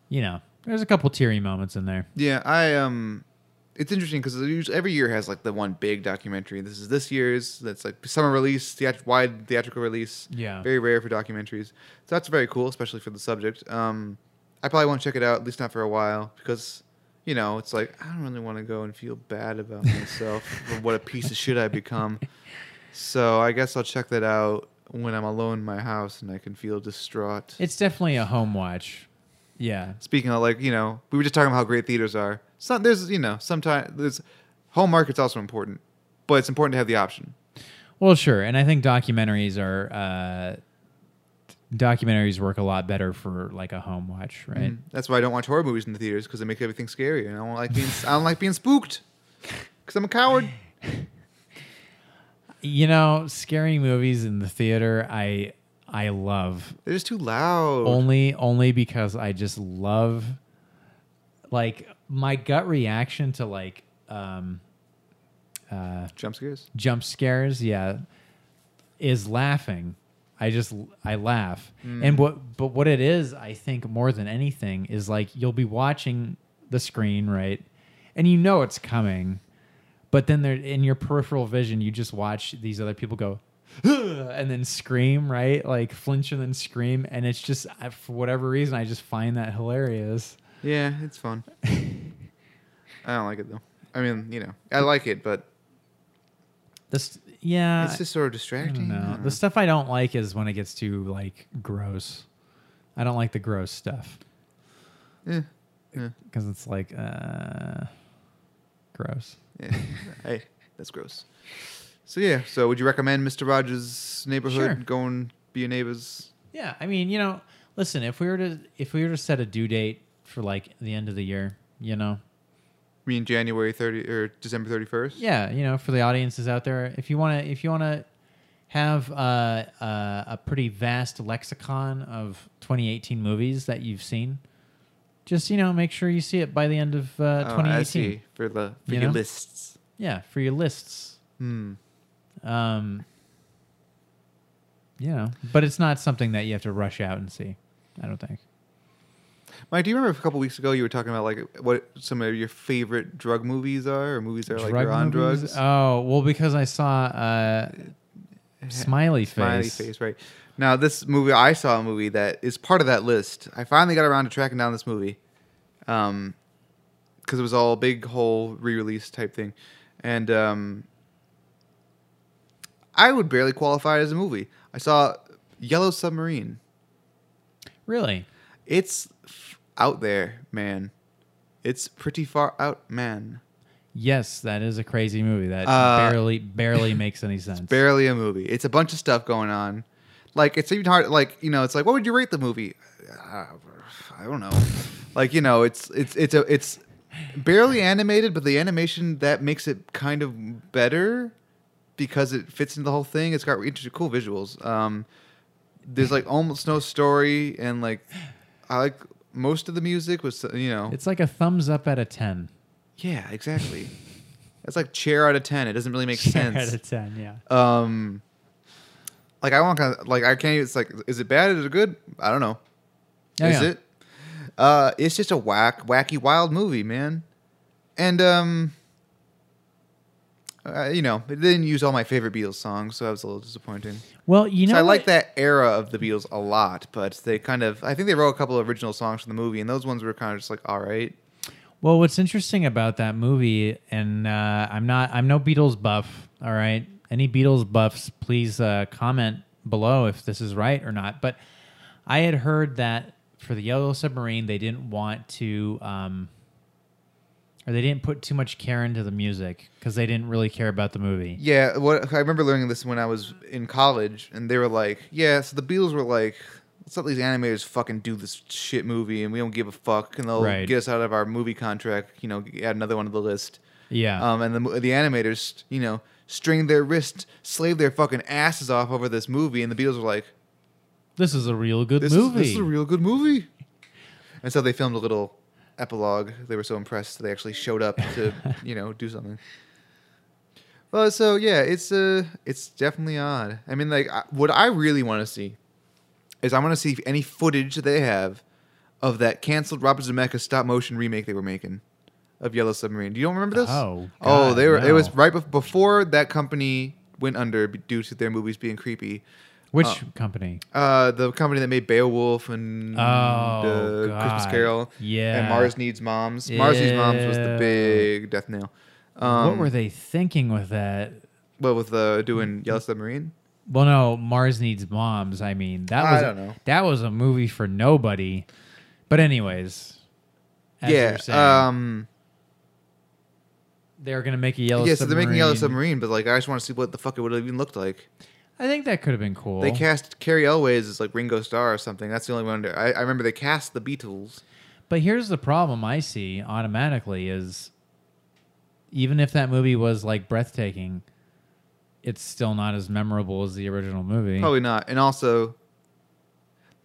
you know, there's a couple teary moments in there. Yeah, I um. It's interesting because every year has like the one big documentary. This is this year's. That's like summer release, theat- wide theatrical release. Yeah, very rare for documentaries. So that's very cool, especially for the subject. Um, I probably won't check it out, at least not for a while, because you know it's like I don't really want to go and feel bad about myself for what a piece of shit I become. So I guess I'll check that out when I'm alone in my house and I can feel distraught. It's definitely a home watch. Yeah. Speaking of like you know, we were just talking about how great theaters are. Some, there's, you know, sometimes there's home market's also important, but it's important to have the option. Well, sure, and I think documentaries are uh, documentaries work a lot better for like a home watch, right? Mm, that's why I don't watch horror movies in the theaters because they make everything scarier, and I don't like being I don't like being spooked because I'm a coward. You know, scary movies in the theater, I I love. They're just too loud. Only only because I just love like. My gut reaction to like um, uh, jump scares, jump scares, yeah, is laughing. I just I laugh, mm. and what but what it is, I think more than anything is like you'll be watching the screen, right, and you know it's coming, but then there in your peripheral vision, you just watch these other people go and then scream, right, like flinch and then scream, and it's just for whatever reason, I just find that hilarious. Yeah, it's fun. I don't like it though. I mean, you know, I like it, but this yeah, it's just sort of distracting. I don't know. I don't know. The stuff I don't like is when it gets too like gross. I don't like the gross stuff. Yeah, because yeah. it's like uh, gross. Yeah. Hey, that's gross. So yeah, so would you recommend Mister Rogers' Neighborhood? Sure. Going be your neighbors? Yeah, I mean, you know, listen, if we were to if we were to set a due date. For like the end of the year, you know. You mean January thirtieth or December thirty-first? Yeah, you know, for the audiences out there, if you want to, if you want to have uh, uh, a pretty vast lexicon of twenty eighteen movies that you've seen, just you know, make sure you see it by the end of uh, twenty eighteen. Oh, I see. For the for you your know? lists. Yeah, for your lists. Hmm. Um. You know, but it's not something that you have to rush out and see. I don't think. Mike, do you remember a couple weeks ago you were talking about like what some of your favorite drug movies are, or movies that are drug like you're on movies? drugs? Oh, well, because I saw uh, Smiley Face. Smiley Face, right. Now, this movie, I saw a movie that is part of that list. I finally got around to tracking down this movie because um, it was all big, whole re-release type thing. And um, I would barely qualify it as a movie. I saw Yellow Submarine. Really? It's out there, man. It's pretty far out, man. Yes, that is a crazy movie. That uh, barely, barely makes any sense. It's barely a movie. It's a bunch of stuff going on. Like it's even hard. Like you know, it's like, what would you rate the movie? Uh, I don't know. Like you know, it's it's it's a it's barely animated, but the animation that makes it kind of better because it fits into the whole thing. It's got interesting, cool visuals. Um, there's like almost no story and like. I like most of the music was, you know. It's like a thumbs up out of ten. Yeah, exactly. It's like chair out of ten. It doesn't really make chair sense. Chair out of ten, yeah. Um, like, I want kind of, like, I can't even, it's like, is it bad? Is it good? I don't know. Oh, is yeah. it? Uh, it's just a whack, wacky, wild movie, man. And, um, uh, you know, it didn't use all my favorite Beatles songs, so that was a little disappointing. Well, you know, so I like that era of the Beatles a lot, but they kind of, I think they wrote a couple of original songs for the movie, and those ones were kind of just like, all right. Well, what's interesting about that movie, and uh, I'm not, I'm no Beatles buff, all right? Any Beatles buffs, please uh, comment below if this is right or not. But I had heard that for the Yellow Submarine, they didn't want to. Um, Or they didn't put too much care into the music because they didn't really care about the movie. Yeah, what I remember learning this when I was in college, and they were like, yeah, so the Beatles were like, let's let these animators fucking do this shit movie, and we don't give a fuck, and they'll right. get us out of our movie contract, you know, add another one to the list. Yeah. Um, and the the animators, you know, string their wrists, slave their fucking asses off over this movie, and the Beatles were like, this is a real good this movie. Is, this is a real good movie. And so they filmed a little epilogue. They were so impressed they actually showed up to, you know, do something. Well, so yeah, it's uh, it's definitely odd. I mean, like, I, what I really want to see is I want to see any footage they have of that canceled Robert Zemeckis stop motion remake they were making of Yellow Submarine. Do you don't remember this? Oh, God, oh, they were. No. It was right be- before that company went under due to their movies being creepy. Which uh, company? Uh, the company that made Beowulf and oh, uh, Christmas Carol, yeah, and Mars Needs Moms. Yeah. Mars Needs Moms was the big death nail. Um, what were they thinking with that? Well, with uh, doing Yellow Submarine? Well, no, Mars Needs Moms. I mean, that was I don't know. That was a movie for nobody. But anyways, as yeah, you're saying, um, they're gonna make a Yellow yeah, Submarine. Yeah, so they're making a Yellow Submarine, but like, I just want to see what the fuck it would have even looked like. I think that could have been cool. They cast Carrie Elways as like Ringo Starr or something. That's the only one. I, I remember they cast the Beatles. But here's the problem I see automatically is, even if that movie was like breathtaking, it's still not as memorable as the original movie. Probably not. And also,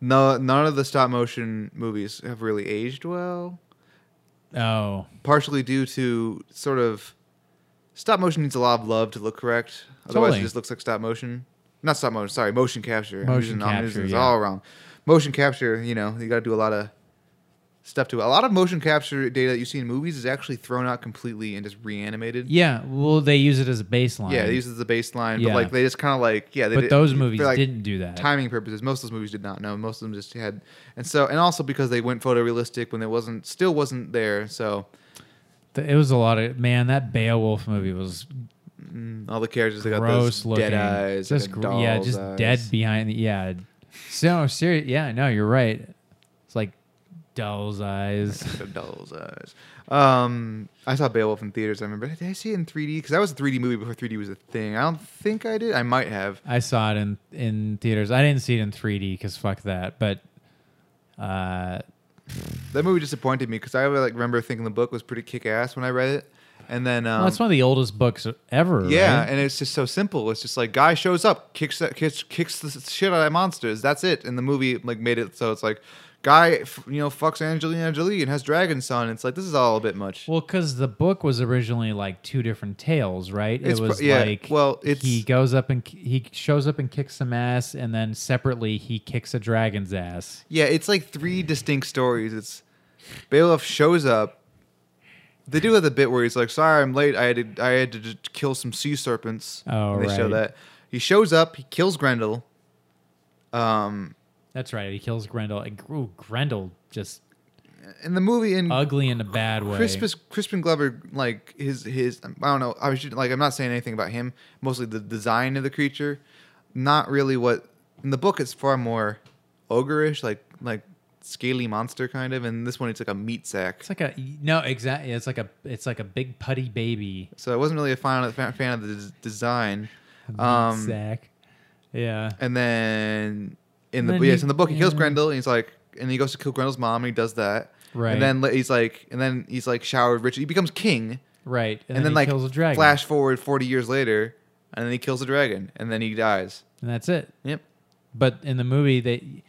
no, none of the stop motion movies have really aged well. Oh. Partially due to sort of stop motion needs a lot of love to look correct. Otherwise, totally. It just looks like stop motion. Not stop motion, sorry, motion capture. Motion capture, it's yeah. all wrong. Motion capture, you know, you got to do a lot of stuff to it. A lot of motion capture data that you see in movies is actually thrown out completely and just reanimated. Yeah, well, they use it as a baseline. Yeah, they use it as a baseline, yeah. but like they just kind of like yeah. They but did, those movies like didn't do that. Timing purposes, most of those movies did not. No, most of them just had, and so and also because they went photorealistic when it wasn't still wasn't there. So it was a lot of man. That Beowulf movie was mm, all the characters they got those looking, dead eyes, just like gr- yeah, just eyes. Dead behind the yeah. So serious, yeah. No, you're right. It's like. Doll's eyes. Doll's eyes. Um, I saw Beowulf in theaters. I remember. Did I see it in three D? Because that was a three D movie before three D was a thing. I don't think I did. I might have. I saw it in, in theaters. I didn't see it in three D because fuck that. But uh, that movie disappointed me because I like remember thinking the book was pretty kick-ass when I read it. And then um, well, it's one of the oldest books ever. Yeah, right? And it's just so simple. It's just like guy shows up, kicks that, kicks, kicks the shit out of monsters. That's it. And the movie like made it so it's like. Guy, you know, fucks Angelina Jolie and has Dragon Son. It's like, this is all a bit much. Well, because the book was originally like two different tales, right? It's it was pro- yeah. like well, it's, he goes up and he shows up and kicks some ass, and then separately he kicks a dragon's ass. Yeah, it's like three distinct stories. It's Beowulf shows up. They do have the bit where he's like, "Sorry, I'm late. I had to, I had to kill some sea serpents." Oh, and they right. show that he shows up. He kills Grendel. Um. That's right. He kills Grendel. And ooh, Grendel just in the movie in ugly in a bad way. Crispus, Crispin Glover, like his his. I don't know. I was just, like I'm not saying anything about him. Mostly the design of the creature, not really what in the book. It's far more ogreish, like like scaly monster kind of. And this one, it's like a meat sack. It's like a no, exactly. It's like a it's like a big putty baby. So I wasn't really a fan fan of the design. Meat um, sack. Yeah. And then. In the yes, he, in the book, he kills yeah. Grendel, and he's like, and he goes to kill Grendel's mom, and he does that, right? And then he's like, and then he's like showered rich. He becomes king, right? And, and then, then he like kills a dragon. Flash forward forty years later, and then he kills a dragon, and then he dies, and that's it. Yep. But in the movie, they,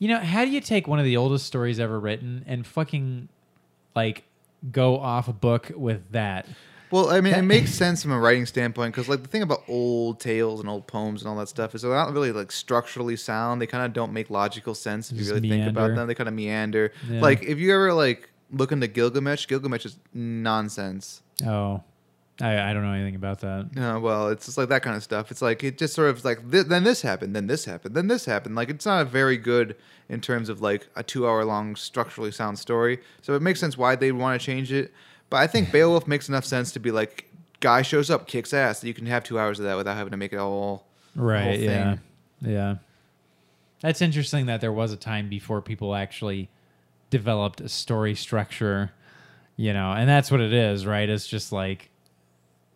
you know, how do you take one of the oldest stories ever written and fucking like go off a book with that? Well, I mean, it makes sense from a writing standpoint because, like, the thing about old tales and old poems and all that stuff is they're not really like structurally sound. They kind of don't make logical sense if Just you really meander. think about them. They kind of meander. Yeah. Like, if you ever like look into Gilgamesh, Gilgamesh is nonsense. Oh. I, I don't know anything about that. No, uh, well, it's just like that kind of stuff. It's like it just sort of like th- then this happened, then this happened, then this happened. Like it's not very good in terms of like a two-hour-long structurally sound story. So it makes sense why they want to change it. But I think Beowulf makes enough sense to be like, guy shows up, kicks ass, that you can have two hours of that without having to make it all right. Whole thing. Yeah, yeah. That's interesting that there was a time before people actually developed a story structure, you know, and that's what it is, right? It's just like.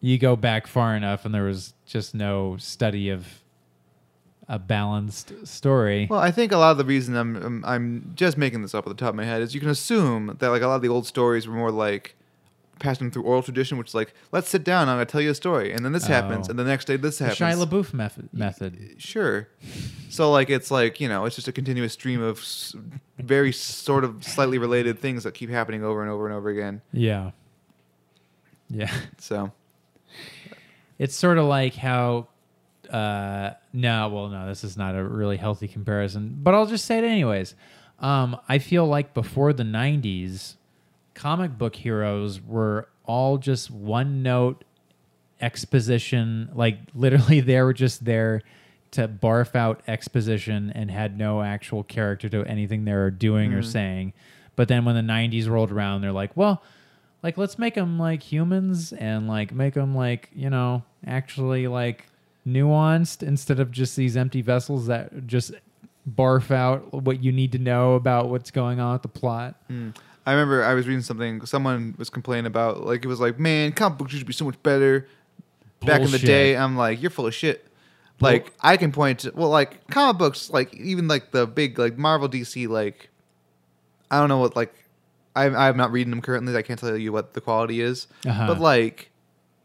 You go back far enough, and there was just no study of a balanced story. Well, I think a lot of the reason I'm I'm, I'm just making this up at the top of my head is you can assume that like a lot of the old stories were more like passed him through oral tradition, which is like, let's sit down, I'm going to tell you a story, and then this oh. happens, and the next day this happens. The Shia LaBeouf method. method. Sure. So, like, it's like, you know, it's just a continuous stream of very sort of slightly related things that keep happening over and over and over again. Yeah. Yeah. So. It's sort of like how... Uh, no, well, no, this is not a really healthy comparison, but I'll just say it anyways. Um, I feel like before the nineties, comic book heroes were all just one-note exposition. Like, literally, they were just there to barf out exposition and had no actual character to anything they were doing mm. or saying. But then when the nineties rolled around, they're like, well... Like, let's make them, like, humans and, like, make them, like, you know, actually, like, nuanced instead of just these empty vessels that just barf out what you need to know about what's going on with the plot. Mm. I remember I was reading something. Someone was complaining about, like, it was like, man, comic books should be so much better. Bullshit. Back in the day, I'm like, you're full of shit. Bull- like, I can point to, well, like, comic books, like, even, like, the big, like, Marvel, D C, like, I don't know what, like, I'm, I'm not reading them currently. I can't tell you what the quality is. Uh-huh. But, like,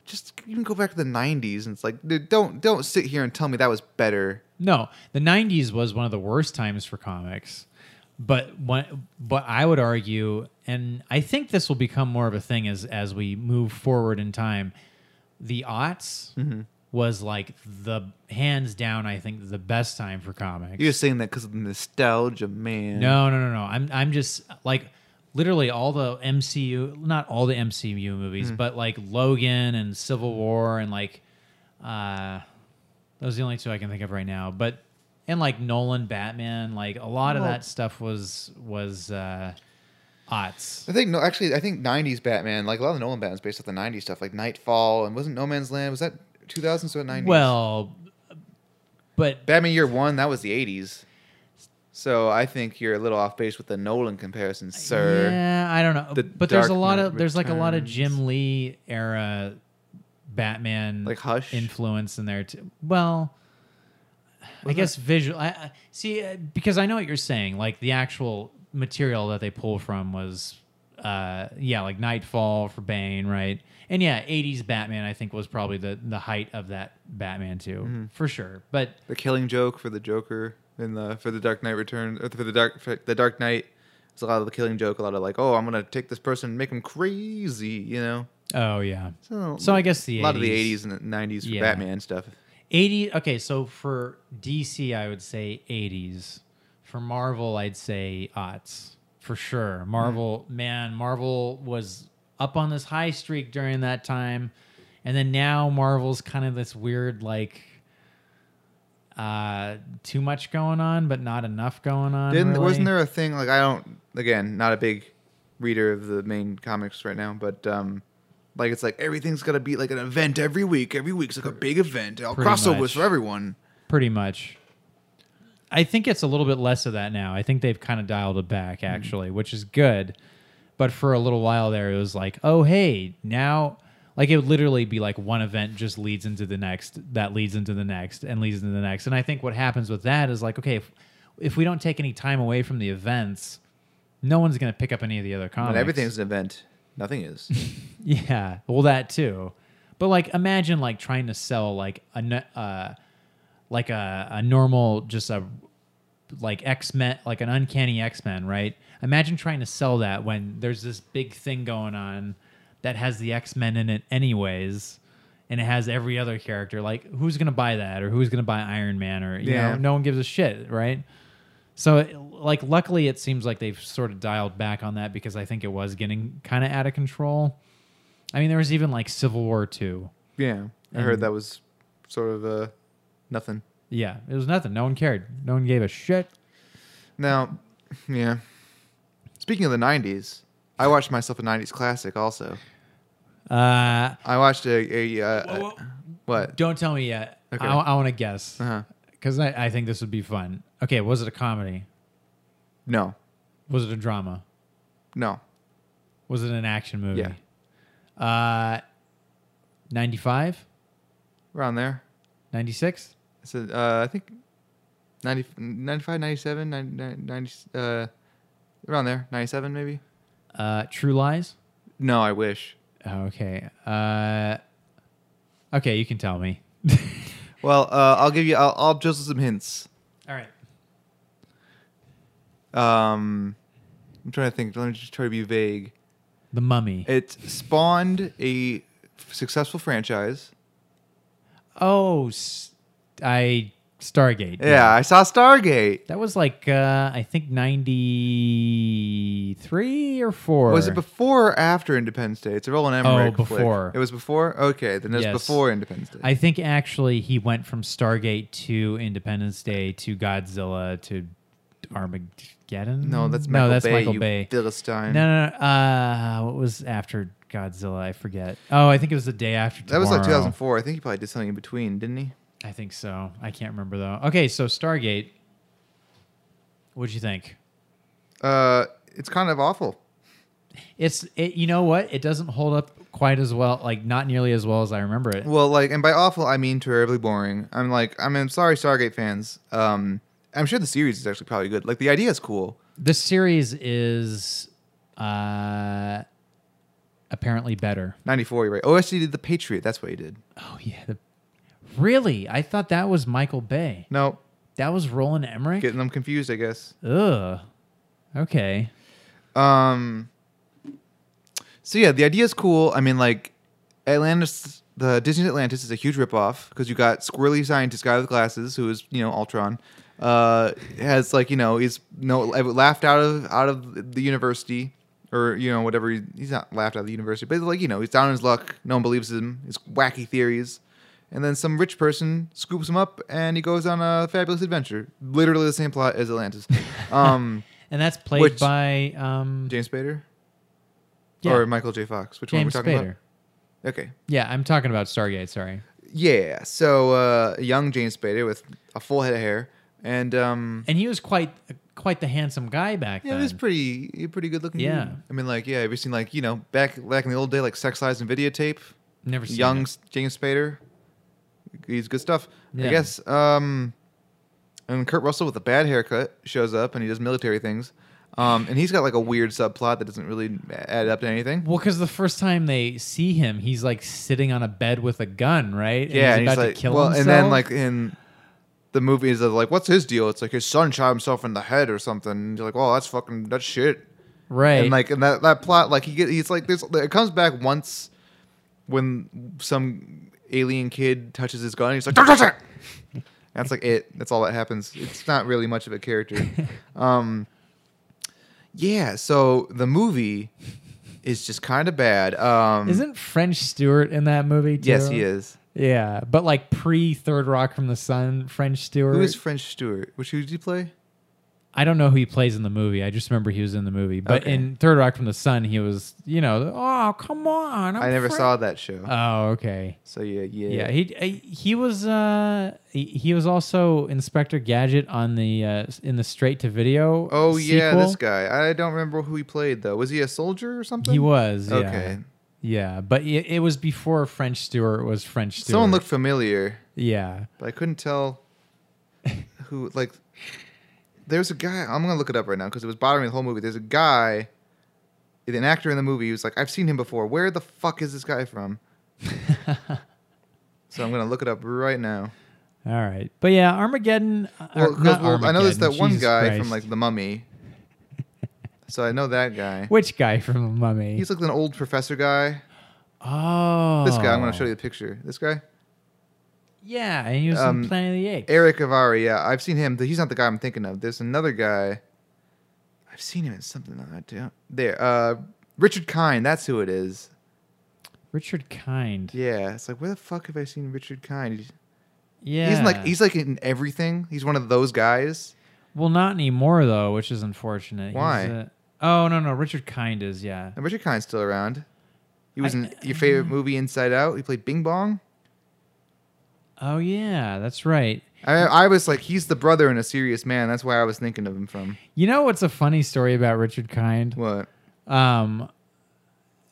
just even go back to the nineties, and it's like, dude, don't don't sit here and tell me that was better. No, the nineties was one of the worst times for comics. But one, but I would argue, and I think this will become more of a thing as, as we move forward in time, the aughts mm-hmm. was, like, the hands down, I think, the best time for comics. You're saying that because of the nostalgia, man. No, no, no, no. I'm I'm just, like... Literally all the M C U, not all the M C U movies, mm. but like Logan and Civil War and like, uh, those are the only two I can think of right now. But, and like Nolan, Batman, like a lot well, of that stuff was, was, uh, aughts. I think, no, actually, I think nineties Batman, like a lot of the Nolan Batman's based off the nineties stuff, like Nightfall, and wasn't No Man's Land, was that two thousands, so nineties? Well, but. Batman Year One, that was the eighties. So I think you're a little off base with the Nolan comparison, sir. Yeah, I don't know. The but there's a lot of there's like a lot of Jim Lee era Batman like Hush influence in there too. Well, Wasn't I guess that? visual. I, I see because I know what you're saying. Like the actual material that they pull from was, uh, yeah, like Nightfall for Bane, right? And yeah, eighties Batman I think was probably the the height of that Batman too, mm-hmm. for sure. But the Killing Joke for the Joker. In the for the Dark Knight Return, or for the Dark for the Dark Knight, it's a lot of the Killing Joke, a lot of like, oh, I'm gonna take this person, and make him crazy, you know? Oh yeah. So, so I guess the a eighties, lot of the eighties and the nineties for yeah. Batman stuff. Eighty. Okay, so for D C, I would say eighties. For Marvel, I'd say aughts for sure. Marvel, mm. man, Marvel was up on this high streak during that time, and then now Marvel's kind of this weird like. Uh, too much going on, but not enough going on. Didn't really. Wasn't there a thing like I don't again not a big reader of the main comics right now, but um, like it's like everything's gotta be like an event every week. Every week's like a big event. All crossovers for everyone. Pretty much. I think it's a little bit less of that now. I think they've kind of dialed it back actually, mm-hmm. which is good. But for a little while there, it was like, oh hey, now. Like, it would literally be like one event just leads into the next, that leads into the next, and leads into the next. And I think what happens with that is like, okay, if, if we don't take any time away from the events, no one's going to pick up any of the other comics. But everything's an event. Nothing is. Yeah. Well, that too. But, like, imagine, like, trying to sell, like, a, uh, like a, a normal, just a, like, X-Men, like an uncanny X-Men, right? Imagine trying to sell that when there's this big thing going on that has the X-Men in it anyways, and it has every other character. Like, who's going to buy that? Or who's going to buy Iron Man? Or, you yeah. know, no one gives a shit, right? So, it, like, luckily it seems like they've sort of dialed back on that because I think it was getting kind of out of control. I mean, there was even, like, Civil War two. Yeah, I and, heard that was sort of uh, nothing. Yeah, it was nothing. No one cared. No one gave a shit. Now, yeah. Speaking of the nineties, I watched myself a nineties classic also. Uh, I watched a, a, a, a what? Don't tell me yet. Okay. I, I want to guess because uh-huh. I, I think this would be fun. Okay, was it a comedy? No. Was it a drama? No. Was it an action movie? Yeah. Uh, ninety-five. Around there. ninety-six. So uh, I think ninety, ninety-five, ninety-seven, ninety, uh, around there. ninety-seven maybe. Uh, True Lies. No, I wish. Okay. Uh, okay, you can tell me. Well, uh, I'll give you. I'll, I'll just some hints. All right. Um, I'm trying to think. Let me just try to be vague. The Mummy. It spawned a successful franchise. Oh, I Stargate. Yeah, yeah. I saw Stargate. That was like uh, I think ninety-three or four. Was it before or after Independence Day? It's a Roland Emmerich. Oh, before. Flick. It was before. Okay, then it was yes. before Independence Day. I think actually he went from Stargate to Independence Day to Godzilla to Armageddon. No, that's Michael no, that's Bay. Michael you Bay. Philistine. No, no, no. Uh, what was after Godzilla? I forget. Oh, I think it was the day after. Tomorrow. That was like two thousand four. I think he probably did something in between, didn't he? I think so. I can't remember though. Okay, so Stargate. What'd you think? Uh, it's kind of awful. It's it. You know what? It doesn't hold up quite as well. Like not nearly as well as I remember it. Well, like, and by awful I mean terribly boring. I'm like, I mean, I'm sorry, Stargate fans. Um, I'm sure the series is actually probably good. Like the idea is cool. The series is, uh, apparently better. ninety-four, you're right. O S T did The Patriot. That's what he did. Oh yeah. The Really? I thought that was Michael Bay. No. That was Roland Emmerich? Getting them confused, I guess. Ugh. Okay. Um. So, yeah, the idea is cool. I mean, like, Atlantis, the Disney's Atlantis is a huge ripoff because you got squirrely scientist guy with glasses who is, you know, Ultron. Uh, has, like, you know, he's no, laughed out of, out of the university or, you know, whatever. He, he's not laughed out of the university, but, like, you know, he's down on his luck. No one believes him. His wacky theories. And then some rich person scoops him up, and he goes on a fabulous adventure. Literally the same plot as Atlantis. Um, and that's played which, by... Um, James Spader? Yeah. Or Michael J. Fox? Which James one are we talking Spader. About? Okay. Yeah, I'm talking about Stargate, sorry. Yeah, so uh, young James Spader with a full head of hair. And um, and he was quite quite the handsome guy back yeah, then. Yeah, he was pretty, pretty good-looking. Yeah. Dude. I mean, like, yeah, have you seen, like, you know, back, back in the old day, like, Sex, Lies, and Videotape? Never seen Young it. James Spader? He's good stuff, yeah. I guess. Um, and Kurt Russell with a bad haircut shows up, and he does military things. Um, and he's got like a weird subplot that doesn't really add up to anything. Well, because the first time they see him, he's like sitting on a bed with a gun, right? And yeah, he's and about he's like, to kill well, himself. And then like in the movies, they're like, "What's his deal?" It's like his son shot himself in the head or something. And you're like, "Oh, that's fucking that's shit," right? And like, and that, that plot, like he gets, he's like, "This." It comes back once when some. Alien kid touches his gun and he's like, don't touch it! That's like it. That's all that happens. It's not really much of a character. Um, yeah, so the movie is just kind of bad. Um, Isn't French Stewart in that movie too? Yes, he is. Yeah, but like pre-Third Rock from the Sun, French Stewart. Who is French Stewart? Which who did he play? I don't know who he plays in the movie. I just remember he was in the movie. But okay. In Third Rock from the Sun, he was, you know, oh, come on. I'm I never afraid. saw that show. Oh, okay. So, yeah, yeah. Yeah, he he was uh, he was also Inspector Gadget on the uh, in the straight-to-video Oh, sequel. Yeah, this guy. I don't remember who he played, though. Was he a soldier or something? He was, yeah. Okay. Yeah, but it, it was before French Stewart was French Stewart. Someone looked familiar. Yeah. But I couldn't tell who, like... There's a guy, I'm going to look it up right now because it was bothering me the whole movie. There's a guy, an actor in the movie, who's like, I've seen him before. Where the fuck is this guy from? So I'm going to look it up right now. All right. But yeah, Armageddon. Well, not well, Armageddon. I know there's that Jesus one guy Christ. From like The Mummy. So I know that guy. Which guy from The Mummy? He's like an old professor guy. Oh. This guy, I'm going to show you the picture. This guy? Yeah, and he was um, in Planet of the Apes. Eric Avari, yeah. I've seen him. He's not the guy I'm thinking of. There's another guy. I've seen him in something like that, too. There. Uh, Richard Kind. That's who it is. Richard Kind. Yeah. It's like, where the fuck have I seen Richard Kind? He's, yeah. He's like, he's like in everything. He's one of those guys. Well, not anymore, though, which is unfortunate. Why? He's, uh, oh, no, no. Richard Kind is, yeah. And Richard Kind's still around. He was I, in your favorite uh, movie, Inside Out. He played Bing Bong. Oh, yeah, that's right. I, I was like, he's the brother in A Serious Man. That's where I was thinking of him from. You know what's a funny story about Richard Kind? What? Um,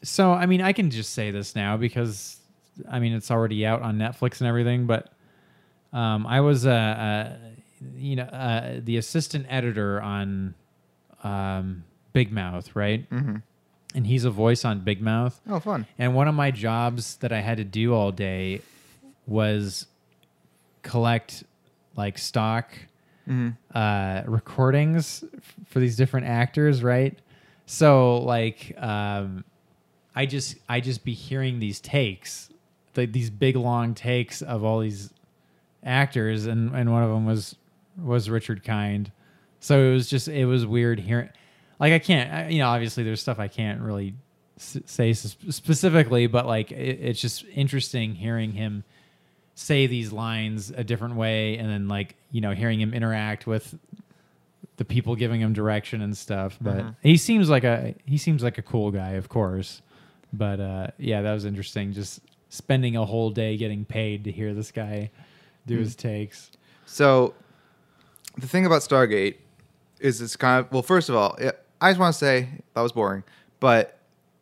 so, I mean, I can just say this now because, I mean, it's already out on Netflix and everything, but um, I was, uh, uh, you know, uh, the assistant editor on um, Big Mouth, right? Mm-hmm. and he's a voice on Big Mouth. Oh, fun. And one of my jobs that I had to do all day was collect like stock mm-hmm. uh, recordings f- for these different actors, right? So like um, I just I just be hearing these takes, the, these big long takes of all these actors, and, and one of them was was Richard Kind. So it was just it was weird hearing. Like I can't, I, you know, obviously there's stuff I can't really s- say sp- specifically, but like it, it's just interesting hearing him say these lines a different way, and then like, you know, hearing him interact with the people giving him direction and stuff. But uh-huh. he seems like a he seems like a cool guy, of course. But uh, yeah, that was interesting. Just spending a whole day getting paid to hear this guy do mm-hmm. his takes. So the thing about Stargate is it's kind of, well, first of all, it, I just want to say that was boring, but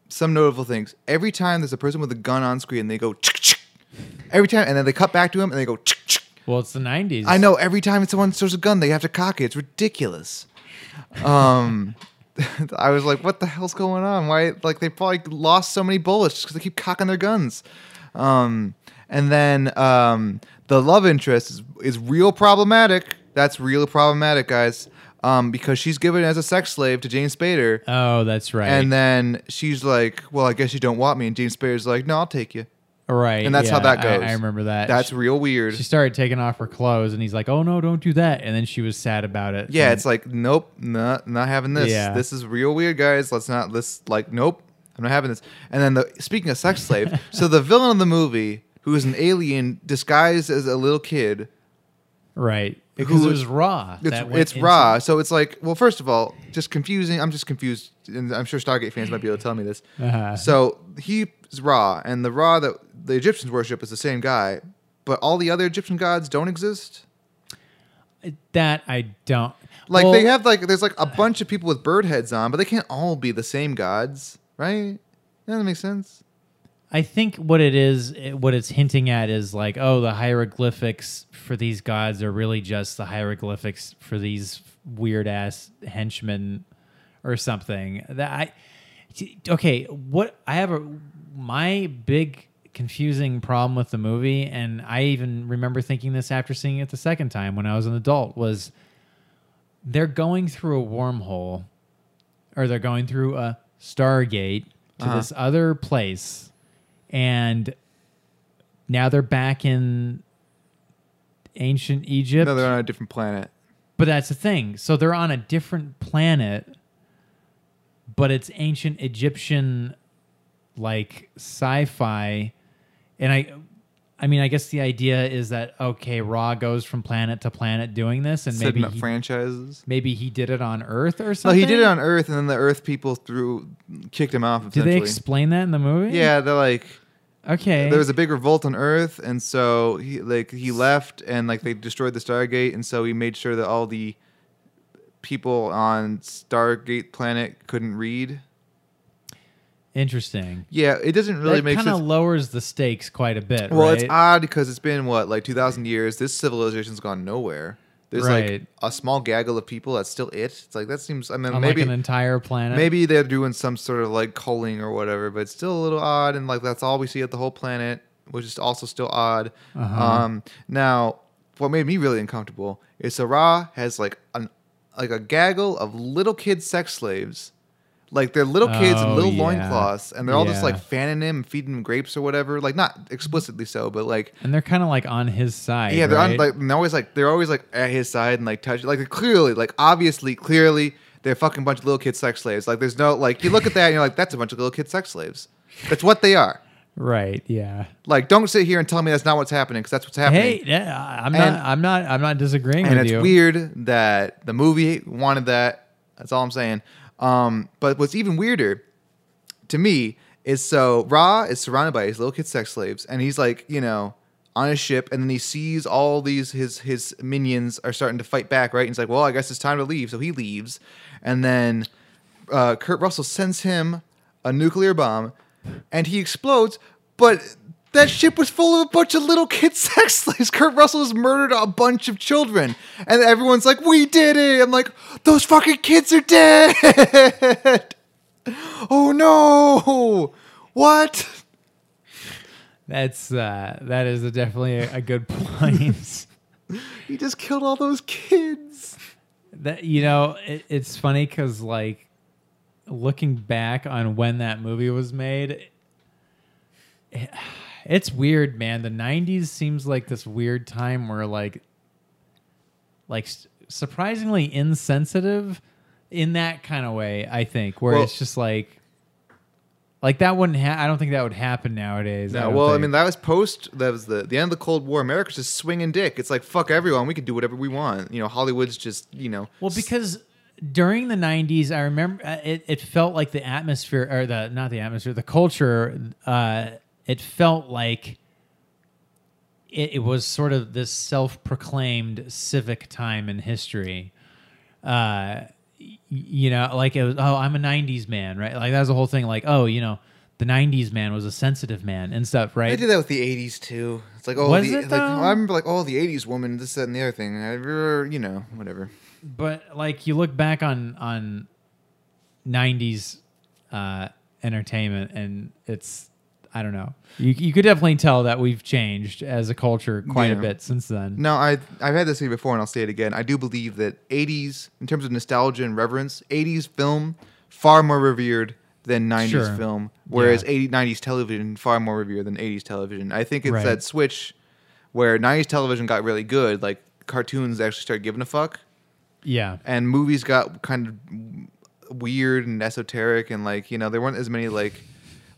some notable things. Every time there's a person with a gun on screen, they go chick. Every time, and then they cut back to him, and they go. Chick, chick. Well, it's the nineties. I know. Every time someone throws a gun, they have to cock it. It's ridiculous. Um, I was like, "What the hell's going on? Why? Like, they probably lost so many bullets because they keep cocking their guns." Um, and then um, the love interest is, is real problematic. That's real problematic, guys. Um, because she's given as a sex slave to James Spader. Oh, that's right. And then she's like, "Well, I guess you don't want me." And James Spader's like, "No, I'll take you." Right, and that's yeah, how that goes. I, I remember that. That's she, real weird. She started taking off her clothes, and he's like, "Oh no, don't do that!" And then she was sad about it. Yeah, and it's like, nope, not not having this. Yeah. This is real weird, guys. Let's not. Let's like, nope, I'm not having this. And then the speaking of sex slave, so the villain of the movie, who is an alien disguised as a little kid, right? Because who, it was raw. It's, that it's raw. So it's like, well, first of all, just confusing. I'm just confused, and I'm sure Stargate fans might be able to tell me this. Uh-huh. So he's Ra, and the Ra that the Egyptians worship is the same guy, but all the other Egyptian gods don't exist? That I don't. Like, well, they have, like, there's, like, a bunch of people with bird heads on, but they can't all be the same gods, right? Yeah, that makes sense. I think what it is, what it's hinting at is, like, oh, the hieroglyphics for these gods are really just the hieroglyphics for these weird-ass henchmen or something. That I Okay, what I have a... My big... confusing problem with the movie, and I even remember thinking this after seeing it the second time when I was an adult, was they're going through a wormhole, or they're going through a Stargate to uh-huh. this other place, and now they're back in ancient Egypt. No, they're on a different planet. But that's the thing. So they're on a different planet, but it's ancient Egyptian, like, sci-fi. And I I mean, I guess the idea is that, okay, Ra goes from planet to planet doing this, and maybe he, franchises. Maybe he did it on Earth or something? No, he did it on Earth, and then the Earth people threw kicked him off, essentially. Did they explain that in the movie? Yeah, they're like... Okay. There was a big revolt on Earth, and so he like he left, and like they destroyed the Stargate, and so he made sure that all the people on Stargate planet couldn't read. Interesting. Yeah, it doesn't really that make sense. It kind of lowers the stakes quite a bit, well, right? It's odd because it's been, what, like two thousand years? This civilization's gone nowhere. There's right. like a small gaggle of people. That's still it. It's like, that seems, I mean, on maybe... like an entire planet? Maybe they're doing some sort of like culling or whatever, but it's still a little odd, and like that's all we see at the whole planet, which is also still odd. Uh-huh. Um, now, what made me really uncomfortable is Ra has like an like a gaggle of little kid sex slaves. Like, they're little kids oh, in little yeah. loincloths, and they're all yeah. just, like, fanning him, feeding him grapes or whatever. Like, not explicitly so, but, like... And they're kind of, like, on his side, Yeah, they're right? on, like, and they're always, like, they're always, like, at his side and, like, touching... Like, they're clearly, like, obviously, clearly, they're a fucking bunch of little kid sex slaves. Like, there's no, like, you look at that, and you're like, that's a bunch of little kid sex slaves. That's what they are. Right, yeah. Like, don't sit here and tell me that's not what's happening, because that's what's happening. Hey, yeah, I'm and, not, I'm not, I'm not disagreeing with you. And it's weird that the movie wanted that. That's all I'm saying. Um, but what's even weirder to me is, so Ra is surrounded by his little kid sex slaves, and he's like, you know, on his ship, and then he sees all these, his, his minions are starting to fight back. Right. And he's like, well, I guess it's time to leave. So he leaves. And then, uh, Kurt Russell sends him a nuclear bomb, and he explodes. But that ship was full of a bunch of little kid sex slaves. Kurt Russell has murdered a bunch of children. And everyone's like, we did it. I'm like, those fucking kids are dead. Oh no! What? That's uh, that is a definitely a, a good point. He just killed all those kids. That you know, it, it's funny because like looking back on when that movie was made, it, it's weird, man. The nineties seems like this weird time where like like surprisingly insensitive in that kind of way. I think where well, it's just like. Like that wouldn't. Ha- I don't think that would happen nowadays. No, I well, think. I mean, that was post. That was the the end of the Cold War. America's just swinging dick. It's like fuck everyone. We can do whatever we want. You know, Hollywood's just you know. Well, because during the nineties, I remember it. It felt like the atmosphere, or the not the atmosphere, the culture. Uh, it felt like it, it was sort of this self-proclaimed civic time in history. Uh, You know, like it was, oh, I'm a nineties man, right? Like that was the whole thing, like, oh, you know, the nineties man was a sensitive man and stuff, right? I did that with the eighties too. It's like, oh, was the, it like, I remember like, oh, the eighties woman, this, that, and the other thing, you know, whatever. But like you look back on on nineties uh, entertainment and it's, I don't know. You you could definitely tell that we've changed as a culture quite yeah. a bit since then. No, I I've had this say before, and I'll say it again. I do believe that eighties, in terms of nostalgia and reverence, eighties film far more revered than nineties sure. film, whereas yeah. eighties, nineties television far more revered than eighties television. I think it's right. that switch where nineties television got really good, like cartoons actually started giving a fuck. Yeah, and movies got kind of weird and esoteric, and like you know there weren't as many like.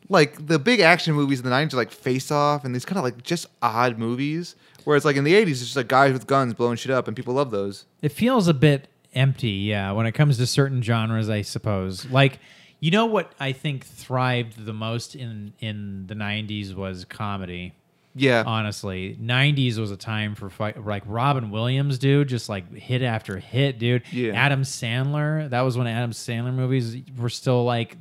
Like, the big action movies in the nineties are like Face Off and these kind of like just odd movies. Whereas, like, in the eighties, it's just like guys with guns blowing shit up and people love those. It feels a bit empty, yeah, when it comes to certain genres, I suppose. Like, you know what I think thrived the most in, in the nineties was comedy. Yeah. Honestly. nineties was a time for, fight, like, Robin Williams, dude, just like hit after hit, dude. Yeah. Adam Sandler. That was when Adam Sandler movies were still like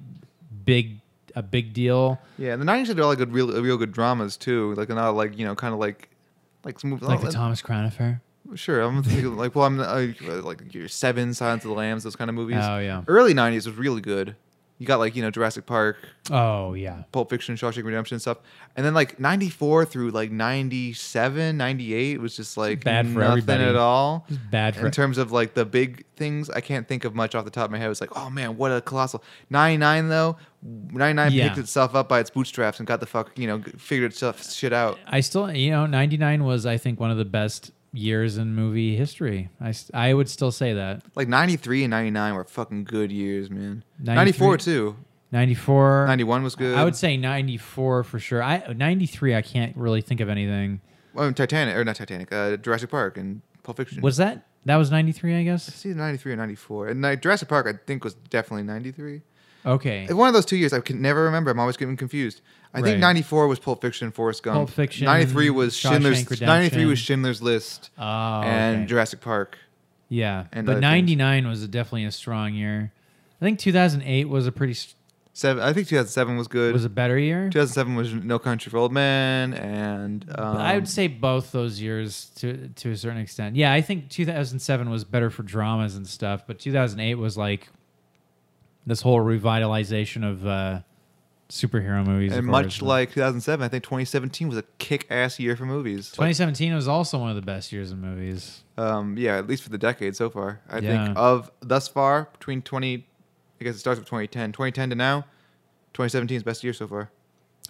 big. A big deal. Yeah, and the nineties did all like good, real, real good dramas too. Like not like you know, kind of like, like some movies like oh, the that, Thomas Crown Affair. Sure, I'm thinking like well, I'm uh, like your Seven, Silence of the Lambs, those kind of movies. Oh yeah. Early nineties was really good. You got like you know Jurassic Park. Oh yeah. Pulp Fiction, Shawshank Redemption, and stuff. And then like ninety-four through like ninety-seven, ninety-eight was just like bad for nothing everybody. At all. Just bad for in terms of like the big things. I can't think of much off the top of my head. It's like oh man, what a colossal. ninety-nine though. ninety-nine yeah. picked itself up by its bootstraps and got the fuck, you know, figured itself shit out. I still, you know, ninety-nine was, I think, one of the best years in movie history. I, I would still say that. Like, ninety-three and ninety-nine were fucking good years, man. ninety-four, too. ninety-four. ninety-one was good. I would say ninety-four for sure. I ninety-three, I can't really think of anything. Well, Titanic, or not Titanic, uh, Jurassic Park and Pulp Fiction. Was that? That was ninety-three, I guess? It's either ninety-three or ninety-four. And uh, Jurassic Park, I think, was definitely ninety-three. Okay. One of those two years, I can never remember. I'm always getting confused. I right. think ninety-four was Pulp Fiction, Forrest Gump. Pulp Fiction. ninety-three was Schindler's. ninety-three was Schindler's List. Oh, and okay. Jurassic Park. Yeah, and but ninety-nine things. Was definitely a strong year. I think two thousand eight was a pretty. St- Seven. I think two thousand seven was good. Was a better year. two thousand seven was No Country for Old Men, and um, I would say both those years to to a certain extent. Yeah, I think two thousand seven was better for dramas and stuff, but two thousand eight was like. This whole revitalization of uh, superhero movies. And much course, like two thousand seven, I think twenty seventeen was a kick-ass year for movies. twenty seventeen like, was also one of the best years in movies. Um, yeah, at least for the decade so far. I yeah. think of thus far, between twenty... I guess it starts with twenty ten. twenty ten to now, twenty seventeen's best year so far.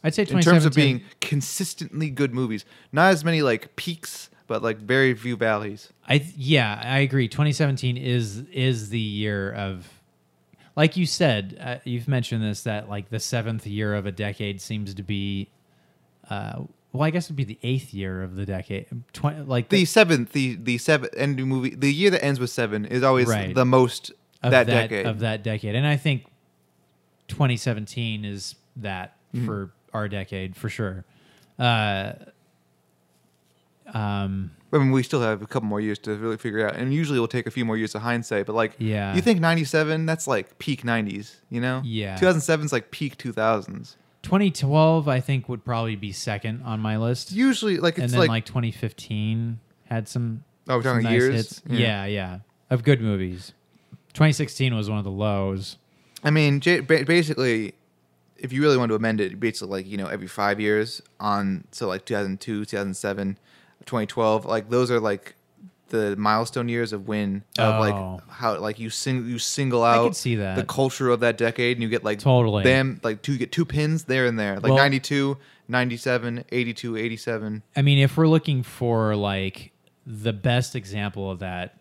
I'd say twenty seventeen. In terms of being consistently good movies. Not as many like peaks, but like very few valleys. I th- Yeah, I agree. twenty seventeen is is the year of... Like you said, uh, you've mentioned this, that like the seventh year of a decade seems to be, uh, well, I guess it'd be the eighth year of the decade. twenty, like The, the seventh, the, the seventh end movie, the year that ends with seven is always right. the most of that, that decade. Of that decade. And I think twenty seventeen is that mm-hmm. for our decade, for sure. Uh, um. I mean, we still have a couple more years to really figure it out. And usually it'll take a few more years of hindsight. But, like, yeah. you think ninety-seven, that's, like, peak nineties, you know? Yeah. two thousand seven's, like, peak two thousands. twenty twelve, I think, would probably be second on my list. Usually, like, it's, and then, like... like, twenty fifteen had some... Oh, we're talking nice years? Hits. Yeah. yeah, yeah. Of good movies. twenty sixteen was one of the lows. I mean, basically, if you really want to amend it, basically, like, you know, every five years on, so like two thousand two, two thousand seven, twenty twelve, like those are like the milestone years of when, of oh. like how, like you sing, you single out I can see that. the culture of that decade, and you get like totally them, like two, you get two pins there and there, like well, ninety-two, ninety-seven, eighty-two, eighty-seven. I mean, if we're looking for like the best example of that,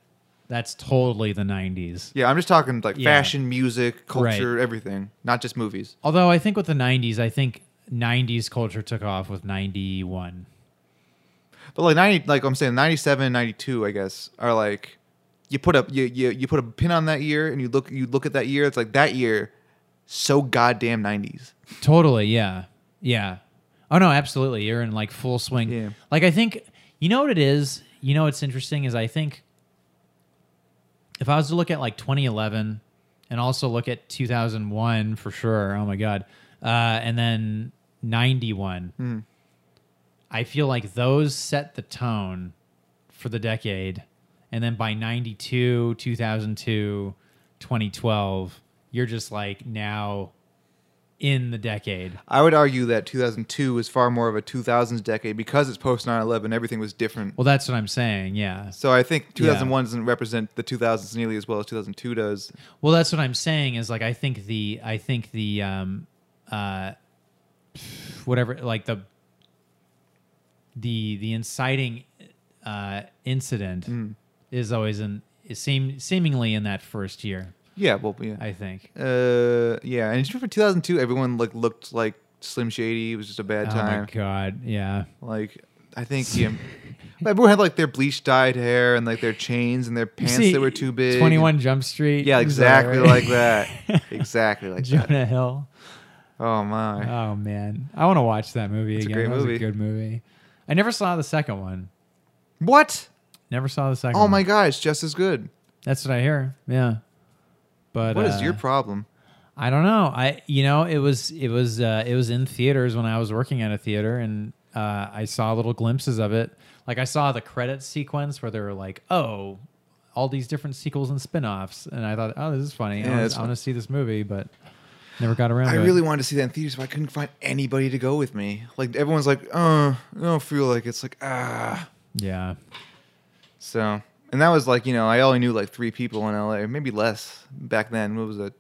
that's totally the nineties. Yeah, I'm just talking like yeah. fashion, music, culture, right. everything, not just movies. Although I think with the nineties, I think nineties culture took off with ninety-one. But like ninety, like I'm saying, ninety-seven and ninety-two, I guess, are like you put up you, you you put a pin on that year, and you look you look at that year. It's like that year, so goddamn nineties. Totally, yeah, yeah. Oh no, absolutely. You're in like full swing. Yeah. Like I think you know what it is. You know what's interesting is I think if I was to look at like twenty eleven and also look at two thousand one for sure. Oh my god, uh, and then ninety-one. Mm. I feel like those set the tone for the decade. And then by ninety-two, two thousand two, twenty twelve, you're just like now in the decade. I would argue that two thousand two is far more of a two thousands decade because it's post nine eleven. Everything was different. Well, that's what I'm saying, yeah. So I think two thousand one yeah. doesn't represent the two thousands nearly as well as two thousand two does. Well, that's what I'm saying is like I think the... I think the... Um, uh, whatever, like the... the the inciting uh, incident mm. is always in is seem seemingly in that first year. Yeah, well, yeah, I think. Uh, yeah, and for two thousand two, everyone like looked like Slim Shady. It was just a bad oh time. Oh my god, yeah. Like I think yeah, everyone had like their bleach dyed hair and like their chains and their pants see, that were too big. twenty-one and, Jump Street. Yeah, exactly like that. Exactly like Jonah that. Jonah Hill. Oh my. Oh man, I want to watch that movie it's again. A great that movie. Was a good movie. I never saw the second one. What? Never saw the second one. Oh my gosh, it's just as good. That's what I hear. Yeah. But what uh, is your problem? I don't know. I you know, it was it was uh, it was in theaters when I was working at a theater, and uh, I saw little glimpses of it. Like I saw the credits sequence where they were like, "Oh, all these different sequels and spin-offs." And I thought, "Oh, this is funny. Yeah, I want to see this movie, but never got around I to really it. wanted to see that in theaters, but I couldn't find anybody to go with me. Like, everyone's like, oh, I don't feel like it's like, ah. Yeah. So, and that was like, you know, I only knew like three people in L A, maybe less back then. What was it?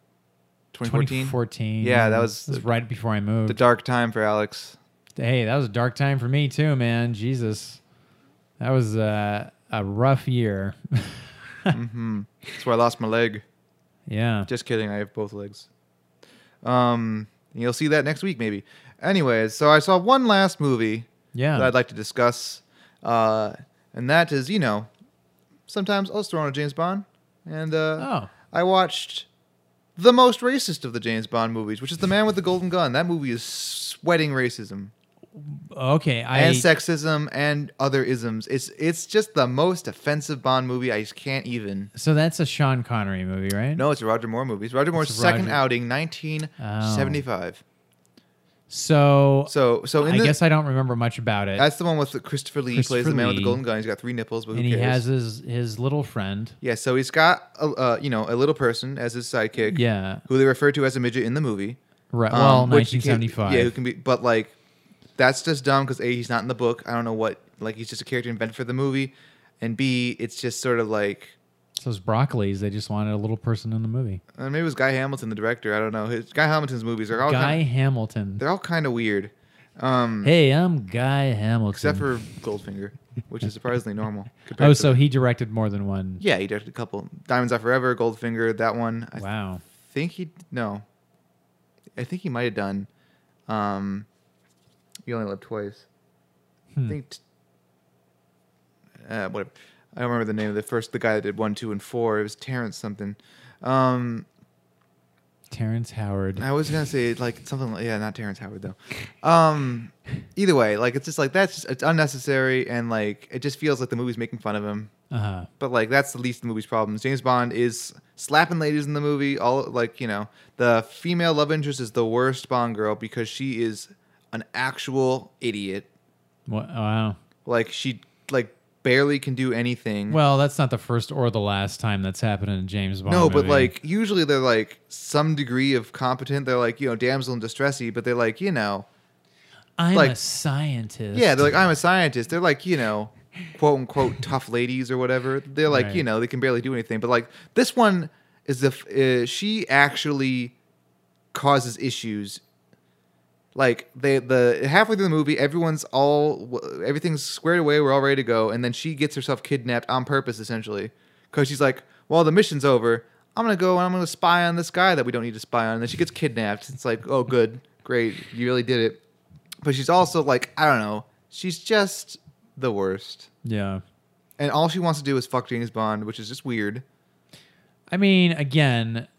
twenty fourteen? twenty fourteen. Yeah, that was, was the, right before I moved. The dark time for Alex. Hey, that was a dark time for me too, man. Jesus. That was uh, a rough year. mm-hmm. That's where I lost my leg. Yeah. Just kidding. I have both legs. Um, you'll see that next week, maybe. Anyways, so I saw one last movie yeah. that I'd like to discuss, uh, and that is, you know, sometimes I'll throw on a James Bond, and uh, oh. I watched the most racist of the James Bond movies, which is The Man with the Golden Gun. That movie is sweating racism. Okay, I... And sexism and other isms. It's it's just the most offensive Bond movie. I just can't even. So that's a Sean Connery movie, right? No, it's a Roger Moore movie. It's Roger Moore's it's second Roger... outing, nineteen seventy-five. Oh. So so so in I the, guess I don't remember much about it. That's the one with Christopher Lee. Christopher plays the man Lee. with the golden gun. He's got three nipples, but who and he cares? has his his little friend. Yeah, so he's got a, uh, you know a little person as his sidekick. Yeah, who they refer to as a midget in the movie. Right. Um, well, nineteen seventy-five. Yeah, who can be, but like. That's just dumb because A, he's not in the book. I don't know what, like, he's just a character invented for the movie. And B, it's just sort of like... It's those broccolis. They just wanted a little person in the movie. Uh, maybe it was Guy Hamilton, the director. I don't know. His, Guy Hamilton's movies are all... Guy kinda, Hamilton. They're all kind of weird. Um, hey, I'm Guy Hamilton. Except for Goldfinger, which is surprisingly normal. Oh, so he directed more than one. Yeah, he directed a couple. Diamonds Are Forever, Goldfinger, that one. I wow. Th think he... No. I think he might have done... Um, You Only Live Twice. Hmm. I think... T uh, whatever. I don't remember the name of the first... The guy that did one, two, and four. It was Terrence something. Um, Terrence Howard. I was going to say like something... like Yeah, not Terrence Howard, though. Um, either way, like it's just like... That's just, it's unnecessary, and like it just feels like the movie's making fun of him. Uh-huh. But like that's the least of the movie's problems. James Bond is slapping ladies in the movie. All like, you know... The female love interest is the worst Bond girl because she is... an actual idiot. What? Wow. Like she like barely can do anything. Well, that's not the first or the last time that's happened in a James Bond No, movie. But like usually they're like some degree of competent. They're like, you know, damsel in distressy, but they're like, you know, I'm like, a scientist. Yeah, they're like, I'm a scientist. They're like, you know, quote unquote tough ladies or whatever. They're like, right. you know, they can barely do anything. But like this one is the uh, she actually causes issues. Like they the halfway through the movie, everyone's all everything's squared away. We're all ready to go, and then she gets herself kidnapped on purpose, essentially, because she's like, "Well, the mission's over. I'm gonna go and I'm gonna spy on this guy that we don't need to spy on." And then she gets kidnapped. It's like, "Oh, good, great, you really did it." But she's also like, I don't know, she's just the worst. Yeah, and all she wants to do is fuck James Bond, which is just weird. I mean, again,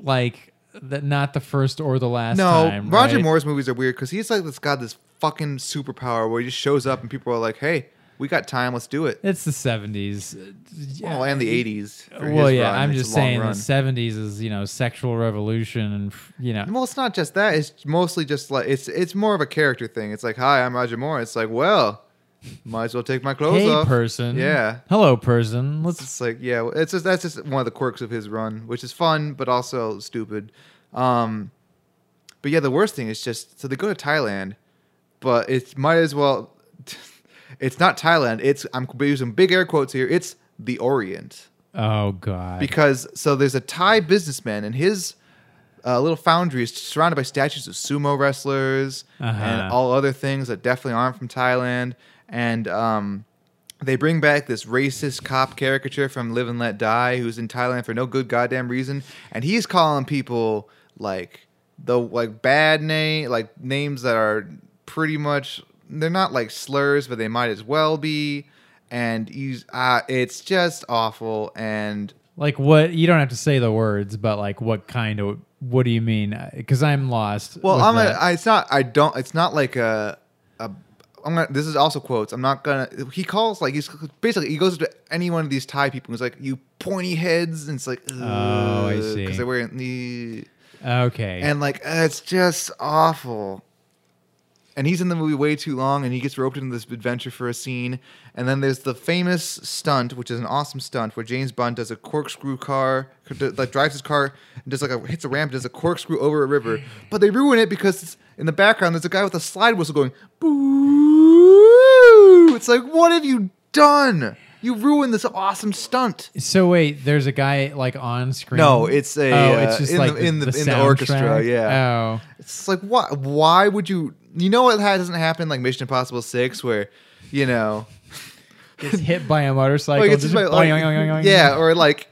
like. That not the first or the last no, time. No, Roger right? Moore's movies are weird because he's like this got this fucking superpower where he just shows up and people are like, "Hey, we got time, let's do it." It's the seventies, yeah. well, and the eighties. Well, yeah, run. I'm it's just saying run. the seventies is you know sexual revolution and you know. Well, it's not just that. It's mostly just like it's it's more of a character thing. It's like, "Hi, I'm Roger Moore." It's like, well. Might as well take my clothes hey, off. Hey, person. Yeah. Hello, person. Let's. It's like, yeah, it's just, that's just one of the quirks of his run, which is fun, but also stupid. Um, but yeah, the worst thing is just, so they go to Thailand, but it might as well, it's not Thailand. It's, I'm using big air quotes here. It's the Orient. Oh, God. Because, so there's a Thai businessman and his uh, little foundry is surrounded by statues of sumo wrestlers uh-huh. and all other things that definitely aren't from Thailand. And um, they bring back this racist cop caricature from Live and Let Die who's in Thailand for no good goddamn reason. And he's calling people like the like bad name, like names that are pretty much, they're not like slurs, but they might as well be. And he's, uh, it's just awful. And like what, you don't have to say the words, but like what kind of, what do you mean? Because I'm lost. Well, I'm a, I, it's not, I don't, it's not like a, a, I'm gonna, this is also quotes. I'm not gonna. He calls like he's basically he goes to any one of these Thai people who's like you pointy heads, and it's like oh I see because they're wearing the okay and like uh, it's just awful. And he's in the movie way too long, and he gets roped into this adventure for a scene. And then there's the famous stunt, which is an awesome stunt, where James Bond does a corkscrew car, like drives his car, and does like a, hits a ramp, does a corkscrew over a river. But they ruin it because it's, in the background there's a guy with a slide whistle going boo. It's like, what have you done? You ruined this awesome stunt. So wait, there's a guy like on screen. No, it's a. Oh, it's just uh, in like the, the, in the, the in the orchestra. Yeah. Oh, it's like what? Why would you? You know what doesn't happen like Mission Impossible Six, where you know gets hit by a motorcycle. Like, just by, like, boing, boing, boing, yeah, or like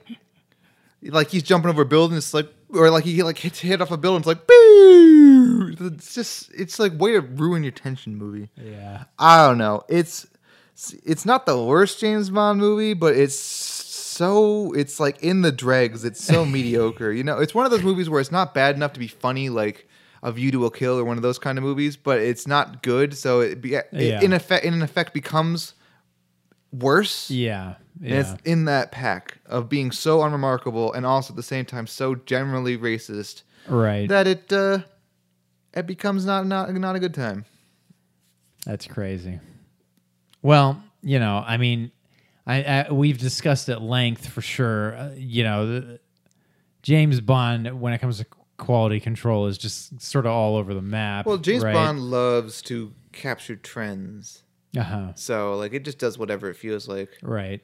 like he's jumping over a building. It's like or like he like hits hit off a building. It's like boo. It's just it's like way to ruin your tension movie. Yeah, I don't know. It's. It's not the worst James Bond movie, but it's so it's like in the dregs. It's so mediocre. You know, it's one of those movies where it's not bad enough to be funny, like A View to a Kill or one of those kind of movies, but it's not good. So it, be, it yeah. in effect, in effect, becomes worse. Yeah, yeah. And it's in that pack of being so unremarkable and also at the same time so generally racist, right? That it uh, it becomes not not not a good time. That's crazy. Well, you know, I mean, I, I we've discussed at length for sure, uh, you know, the, James Bond, when it comes to quality control, is just sort of all over the map. Well, James right? Bond loves to capture trends. Uh-huh. So, like, it just does whatever it feels like. Right.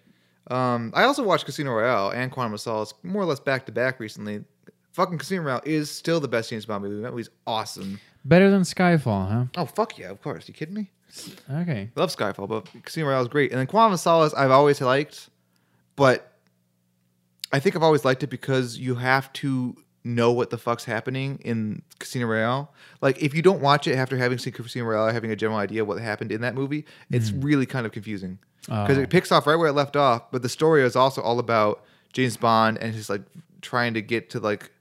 Um, I also watched Casino Royale and Quantum of Solace more or less back-to-back recently. Fucking Casino Royale is still the best James Bond movie. That movie's awesome. Better than Skyfall, huh? Oh, fuck yeah, of course. You kidding me? Okay. Love Skyfall, but Casino Royale is great. And then Quantum of Solace I've always liked, but I think I've always liked it because you have to know what the fuck's happening in Casino Royale. Like, if you don't watch it after having seen Casino Royale or having a general idea what happened in that movie, it's mm. really kind of confusing. Because uh. it picks off right where it left off, but the story is also all about James Bond and his, like, trying to get to, like,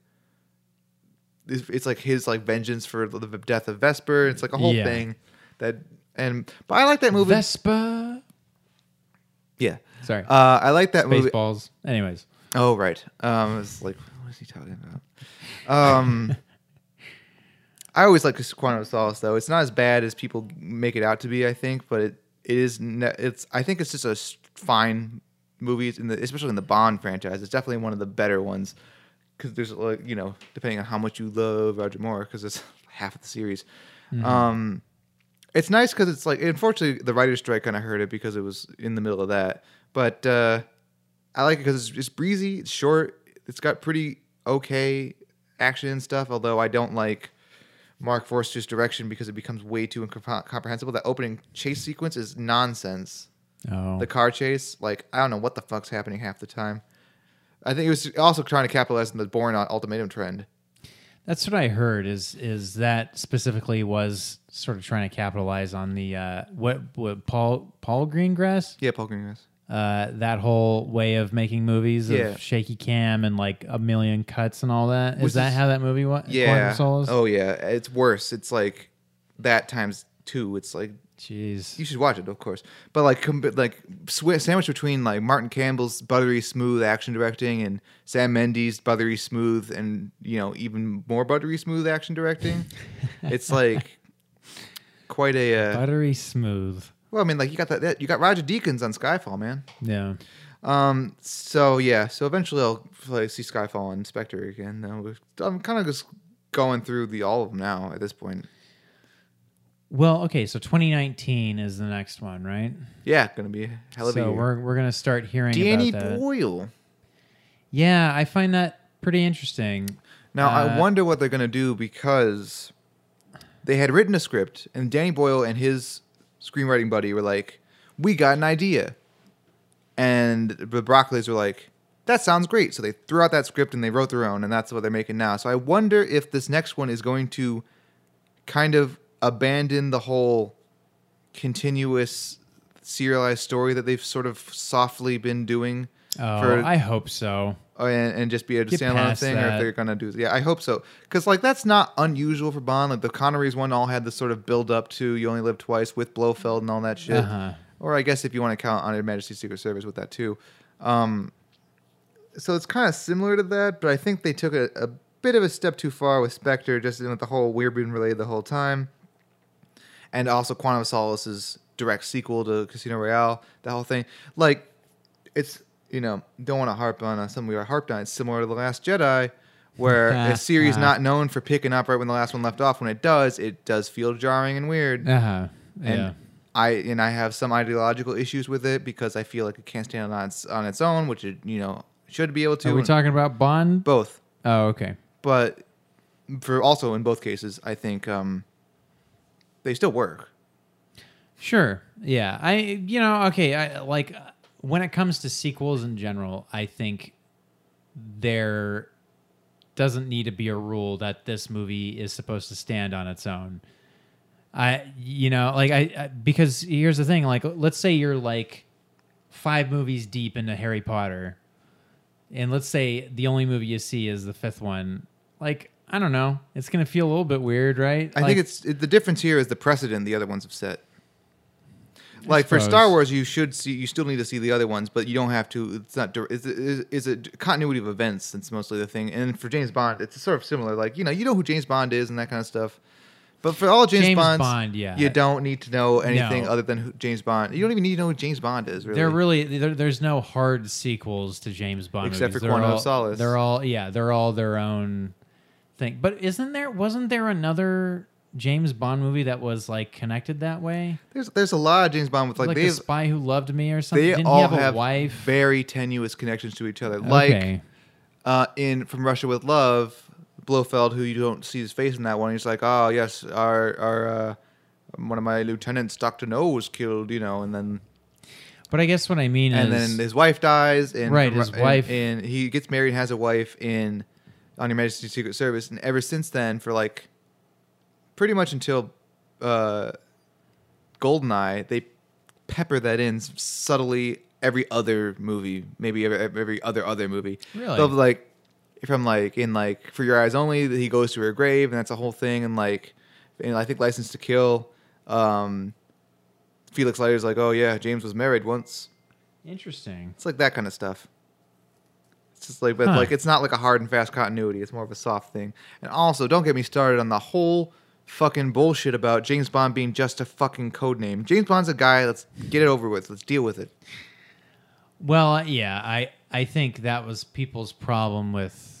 it's like his, like, vengeance for the death of Vesper. It's like a whole yeah. thing that... And but I like that movie. Vespa. Yeah. Sorry. Uh, I like that Spaceballs. movie. Spaceballs. Anyways. Oh right. Um, it's like what is he talking about? Um, I always like Quantum of Solace though. It's not as bad as people make it out to be. I think, but it It is. Ne- it's. I think it's just a fine movie, in the, especially in the Bond franchise. It's definitely one of the better ones because there's like you know, depending on how much you love Roger Moore, because it's half of the series. Mm-hmm. Um, it's nice because it's like, unfortunately, the writer's strike kind of hurt it because it was in the middle of that. But uh, I like it because it's, it's breezy, it's short, it's got pretty okay action and stuff. Although I don't like Mark Forster's direction because it becomes way too incomprehensible. That opening chase sequence is nonsense. Oh. The car chase, like, I don't know what the fuck's happening half the time. I think it was also trying to capitalize on the Bourne Ultimatum trend. That's what I heard. Is is that specifically was sort of trying to capitalize on the uh, what what Paul Paul Greengrass? Yeah, Paul Greengrass. Uh, that whole way of making movies, yeah. of shaky cam and like a million cuts and all that. Is Which that is, how that movie went? Yeah. Oh yeah. It's worse. It's like that times two. It's like, jeez. You should watch it, of course. But like, com- like sw- sandwich between like Martin Campbell's buttery smooth action directing and Sam Mendes' buttery smooth and you know even more buttery smooth action directing. It's like quite a uh, buttery smooth. Well, I mean, like you got that, that you got Roger Deakins on Skyfall, man. Yeah. Um. So yeah. So eventually, I'll like, see Skyfall and Spectre again. Though I'm kind of just going through the all of them now at this point. Well, okay. So twenty nineteen is the next one, right? Yeah, gonna be a hell of a year. So we're we're gonna start hearing Danny about that. Boyle. Yeah, I find that pretty interesting. Now uh, I wonder what they're gonna do because they had written a script and Danny Boyle and his screenwriting buddy were like, we got an idea. And the Broccolis were like, that sounds great. So they threw out that script and they wrote their own, and that's what they're making now. So I wonder if this next one is going to kind of abandon the whole continuous serialized story that they've sort of softly been doing. Oh, for, I hope so. And, and just be a Get standalone thing, that. Or if they're going to do... Yeah, I hope so. Because, like, that's not unusual for Bond. Like, the Connerys one all had this sort of build-up to You Only Live Twice with Blofeld and all that shit. Uh-huh. Or I guess if you want to count on Her Majesty's Secret Service with that, too. Um, so it's kind of similar to that, but I think they took a, a bit of a step too far with Spectre, just with the whole we're being related the whole time. And also Quantum of Solace's direct sequel to Casino Royale, that whole thing. Like, it's... You know, don't want to harp on uh, something we were harped on. It's similar to The Last Jedi, where uh, a series uh, not known for picking up right when the last one left off. When it does, it does feel jarring and weird. Uh-huh. Yeah. And I and I have some ideological issues with it because I feel like it can't stand on its on its own, which it you know should be able to. Are we and, talking about Bond? Both. Oh, okay. But for also in both cases, I think um, they still work. Sure. Yeah. I you know okay. I like. When it comes to sequels in general, I think there doesn't need to be a rule that this movie is supposed to stand on its own. I, you know, like I, I because here's the thing, like let's say you're like five movies deep into Harry Potter, and let's say the only movie you see is the fifth one. Like I don't know, it's gonna feel a little bit weird, right? I like, think it's the difference here is the precedent the other ones have set. Like for Star Wars, you should see. You still need to see the other ones, but you don't have to. It's not. It's, it's a continuity of events. It's mostly the thing. And for James Bond, it's sort of similar. Like you know, you know who James Bond is and that kind of stuff. But for all James, James Bonds, Bond, yeah. you don't need to know anything no. other than who James Bond. You don't even need to know who James Bond is. Really, there really there, there's no hard sequels to James Bond except movies. for Quantum of Solace. They're all yeah, they're all their own thing. But isn't there? Wasn't there another James Bond movie that was like connected that way? There's there's a lot of James Bond with like, like The Spy Who Loved Me or something. They Didn't all he have, have a wife? Very tenuous connections to each other. Okay. Like uh, in From Russia with Love, Blofeld, who you don't see his face in that one, he's like, oh yes, our our uh, one of my lieutenants, Doctor No, was killed, you know, and then. But I guess what I mean and is, and then his wife dies, and right, his and, wife, and he gets married, and has a wife in On Your Majesty's Secret Service, and ever since then, for like. Pretty much until uh, Goldeneye, they pepper that in subtly every other movie, maybe every, every other other movie. Really? They'll be like, from like in like For Your Eyes Only, he goes to her grave, and that's a whole thing. And like, and I think License to Kill, um, Felix Leiter's like, oh yeah, James was married once. Interesting. It's like that kind of stuff. It's just like, but huh. like, it's not like a hard and fast continuity. It's more of a soft thing. And also, don't get me started on the whole fucking bullshit about James Bond being just a fucking code name. James Bond's a guy. Let's get it over with. Let's deal with it. Well, yeah, I I think that was people's problem with.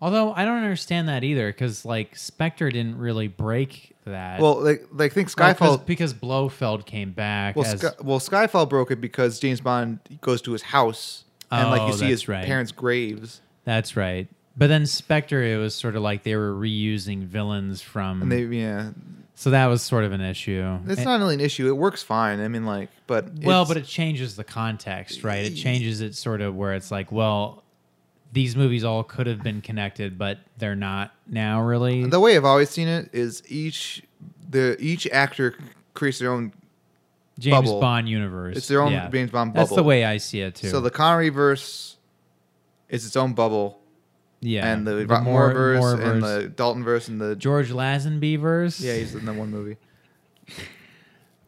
Although I don't understand that either, because like Spectre didn't really break that. Well, like like think Skyfall well, because Blofeld came back. Well, as... Sky, well, Skyfall broke it because James Bond goes to his house and oh, like you see his right. parents' graves. That's right. But then Spectre, it was sort of like they were reusing villains from. And they, yeah. So that was sort of an issue. It's it, not really an issue. It works fine. I mean, like, but well, it's... but it changes the context, right? It changes it sort of where it's like, well. These movies all could have been connected, but they're not now, really. The way I've always seen it is each the each actor creates their own James bubble. Bond universe. It's their own yeah. James Bond bubble. That's the way I see it, too. So the Connery-verse is its own bubble. Yeah. And the, the Rottmore-verse Moore, and the Dalton-verse and the... George Lazenby-verse. Yeah, he's in that one movie.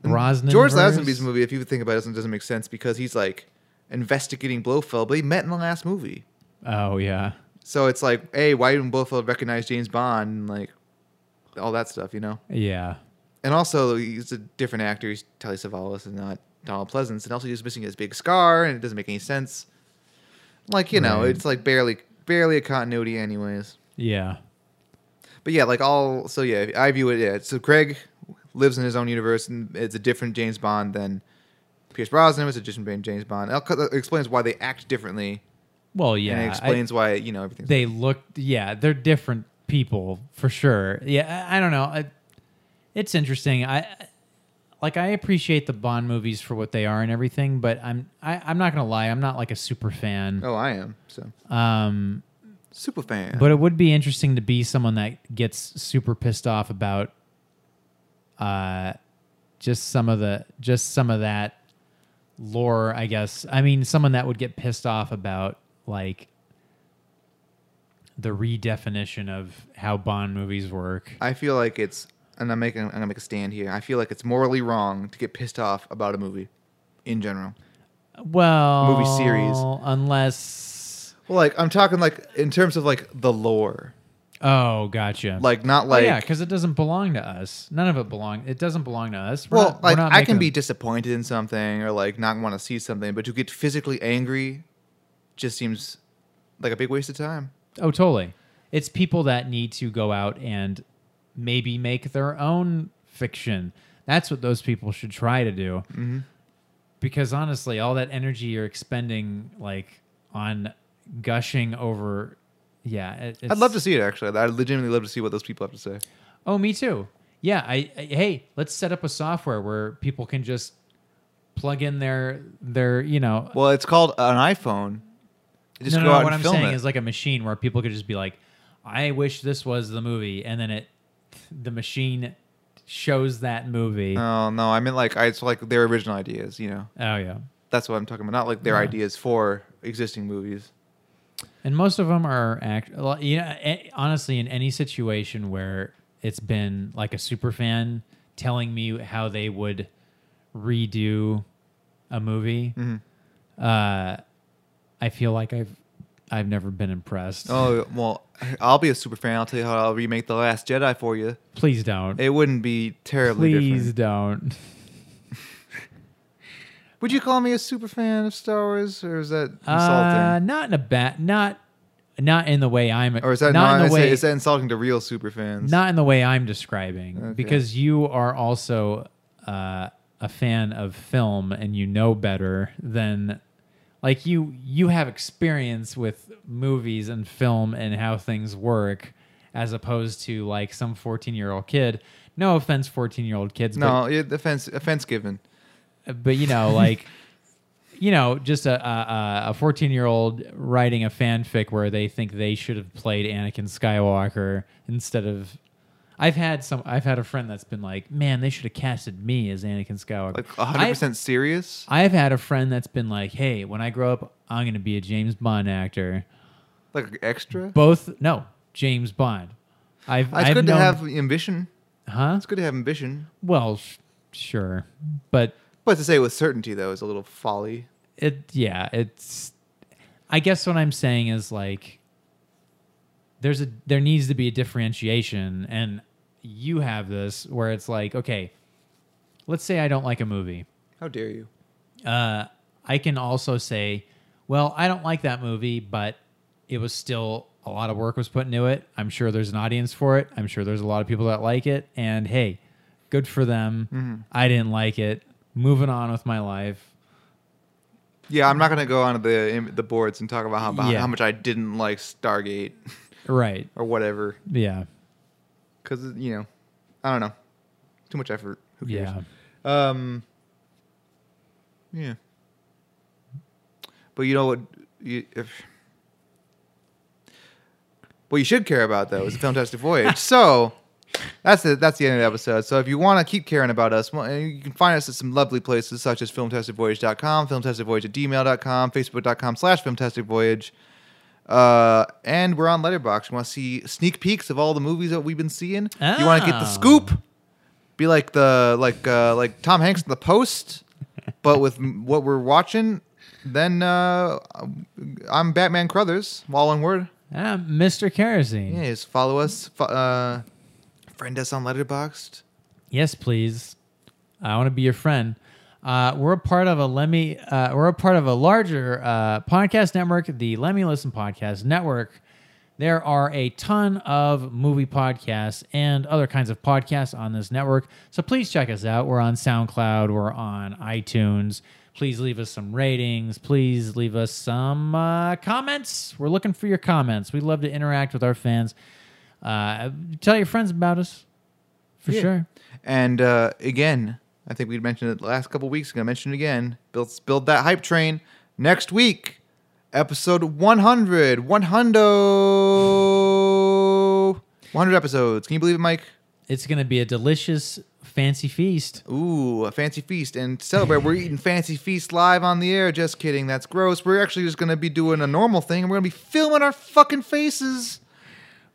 Brosnan-verse. George Lazenby's movie, if you think about it, doesn't, doesn't make sense because he's, like, investigating Blofeld, but he met in the last movie. Oh, yeah. So it's like, hey, why didn't Blofeld recognize James Bond? And like, all that stuff, you know? Yeah. And also, he's a different actor. He's Telly Savalas and not Donald Pleasance. And also, he's missing his big scar, and it doesn't make any sense. Like, you right. know, it's like barely barely a continuity anyways. Yeah. But yeah, like all... So yeah, I view it... Yeah. So Craig lives in his own universe, and it's a different James Bond than Pierce Brosnan. It's a different James Bond. It explains why they act differently. Well, yeah. And it explains I, why, you know, everything. They look, yeah, they're different people for sure. Yeah, I, I don't know. I, it's interesting. I like I appreciate the Bond movies for what they are and everything, but I'm I, I'm not gonna lie, I'm not like a super fan. Oh, I am. So um super fan. But it would be interesting to be someone that gets super pissed off about uh just some of the just some of that lore, I guess. I mean, someone that would get pissed off about like the redefinition of how Bond movies work. I feel like it's, and I'm making, I'm gonna make a stand here. I feel like it's morally wrong to get pissed off about a movie, in general. Well, movie series, unless, well, like I'm talking like in terms of like the lore. Oh, gotcha. Like not like oh, yeah, because it doesn't belong to us. None of it belong. It doesn't belong to us. We're well, not, like we're not I can be a... disappointed in something or like not want to see something, but to get physically angry. Just seems like a big waste of time. Oh, totally. It's people that need to go out and maybe make their own fiction. That's what those people should try to do. Mm-hmm. Because honestly, all that energy you're expending like on gushing over, yeah. It, it's, I'd love to see it, actually. I'd legitimately love to see what those people have to say. Oh, me too. Yeah. I, I hey, let's set up a software where people can just plug in their, their you know... Well, it's called an iPhone. Just no, no, no what I'm saying it. is like a machine where people could just be like, I wish this was the movie, and then it, the machine shows that movie. Oh, no, I mean like it's like their original ideas, you know. Oh, yeah. That's what I'm talking about, not like their yeah. ideas for existing movies. And most of them are, act- you know, honestly, in any situation where it's been like a super fan telling me how they would redo a movie, mm-hmm. uh... I feel like I've I've never been impressed. Oh, well, I'll be a super fan. I'll tell you how I'll remake The Last Jedi for you. Please don't. It wouldn't be terribly Please different. Please don't. Would you call me a super fan of Star Wars, or is that insulting? Uh, not in a bat, not not in the way I'm Or is that not, not in the way, is that insulting to real super fans? Not in the way I'm describing, okay. Because you are also uh, a fan of film and you know better than Like you, you have experience with movies and film and how things work, as opposed to like some fourteen-year-old kid. No offense, fourteen-year-old kids. No, but, offense, offense given. But you know, like, you know, just a a fourteen-year-old writing a fanfic where they think they should have played Anakin Skywalker instead of. I've had some. I've had a friend that's been like, "Man, they should have casted me as Anakin Skywalker." Like one hundred percent serious. I've had a friend that's been like, "Hey, when I grow up, I'm going to be a James Bond actor." Like extra? Both? No, James Bond. I've. It's I've good known, to have ambition. Huh? It's good to have ambition. Well, sh- sure, but but to say with certainty though is a little folly. It yeah. It's. I guess what I'm saying is like. There's a there needs to be a differentiation and. you have this where it's like, okay, let's say I don't like a movie. How dare you? Uh, I can also say, well, I don't like that movie, but it was still a lot of work was put into it. I'm sure there's an audience for it. I'm sure there's a lot of people that like it. And hey, good for them. Mm-hmm. I didn't like it. Moving on with my life. Yeah, I'm not going to go onto the the boards and talk about how, about yeah. how much I didn't like Stargate. Right. Or whatever. Yeah. Because, you know, I don't know. Too much effort. Who cares? Yeah. Um, yeah. But you know what? You, if What you should care about, though, is the Filmtastic Voyage. So that's the, that's the end of the episode. So if you want to keep caring about us, well, you can find us at some lovely places such as filmtastic voyage dot com, filmtastic voyage at gmail dot com, facebook dot com slash filmtastic voyage. Uh, and we're on Letterboxd. You want to see sneak peeks of all the movies that we've been seeing? Oh. You want to get the scoop? Be like the like uh, like Tom Hanks in The Post, but with what we're watching. Then uh, I'm Batman Crothers, all one word. Uh, Mister Kerosene. Yeah, just follow us. Fo- uh, friend us on Letterboxd. Yes, please. I want to be your friend. Uh, we're a part of a Lemmy. Uh, we're a part of a larger uh, podcast network, the Lemmy Listen Podcast Network. There are a ton of movie podcasts and other kinds of podcasts on this network, so please check us out. We're on SoundCloud. We're on iTunes. Please leave us some ratings. Please leave us some uh, comments. We're looking for your comments. We love to interact with our fans. Uh, tell your friends about us, for yeah. sure. And uh, again, I think we mentioned it the last couple weeks. I'm going to mention it again. Build, build that hype train. Next week, episode one hundred. one hundred. one hundred episodes. Can you believe it, Mike? It's going to be a delicious fancy feast. Ooh, a fancy feast. And to celebrate, we're eating fancy feast live on the air. Just kidding. That's gross. We're actually just going to be doing a normal thing, and we're going to be filming our fucking faces.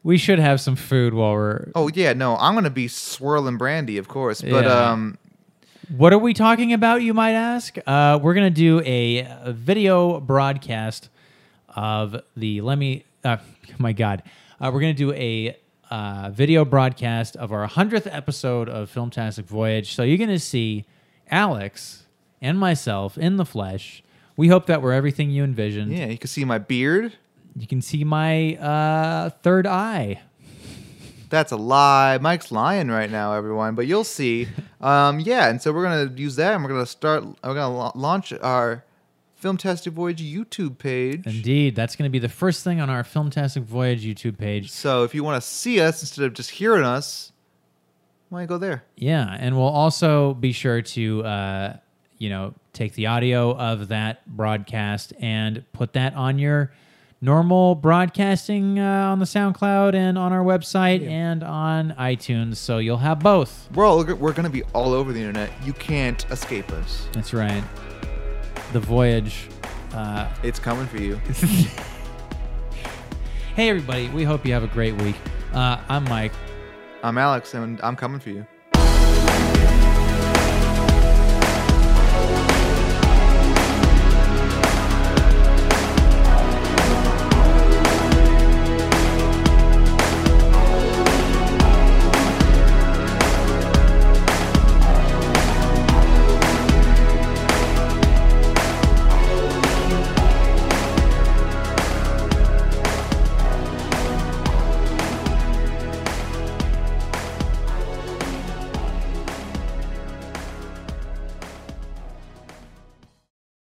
We should have some food while we're... Oh, yeah. No, I'm going to be swirling brandy, of course. But yeah. um, what are we talking about, you might ask? Uh, we're going to do a video broadcast of the... Let me... Uh, my God. Uh, we're going to do a... Uh, video broadcast of our one hundredth episode of Filmtastic Voyage. So you're going to see Alex and myself in the flesh. We hope that we're everything you envisioned. Yeah, you can see my beard. You can see my uh, third eye. That's a lie. Mike's lying right now, everyone, but you'll see. Um, yeah, and so we're going to use that, and we're going to start, we're going to launch our Filmtastic Voyage YouTube page. Indeed. That's going to be the first thing on our Filmtastic Voyage YouTube page. So if you want to see us instead of just hearing us, why don't you go there? Yeah, and we'll also be sure to, uh, you know, take the audio of that broadcast and put that on your normal broadcasting uh, on the SoundCloud and on our website yeah. and on iTunes. So you'll have both. We're, all, we're going to be all over the internet. You can't escape us. That's right. The voyage. Uh, it's coming for you. Hey, everybody. We hope you have a great week. Uh, I'm Mike. I'm Alex, and I'm coming for you.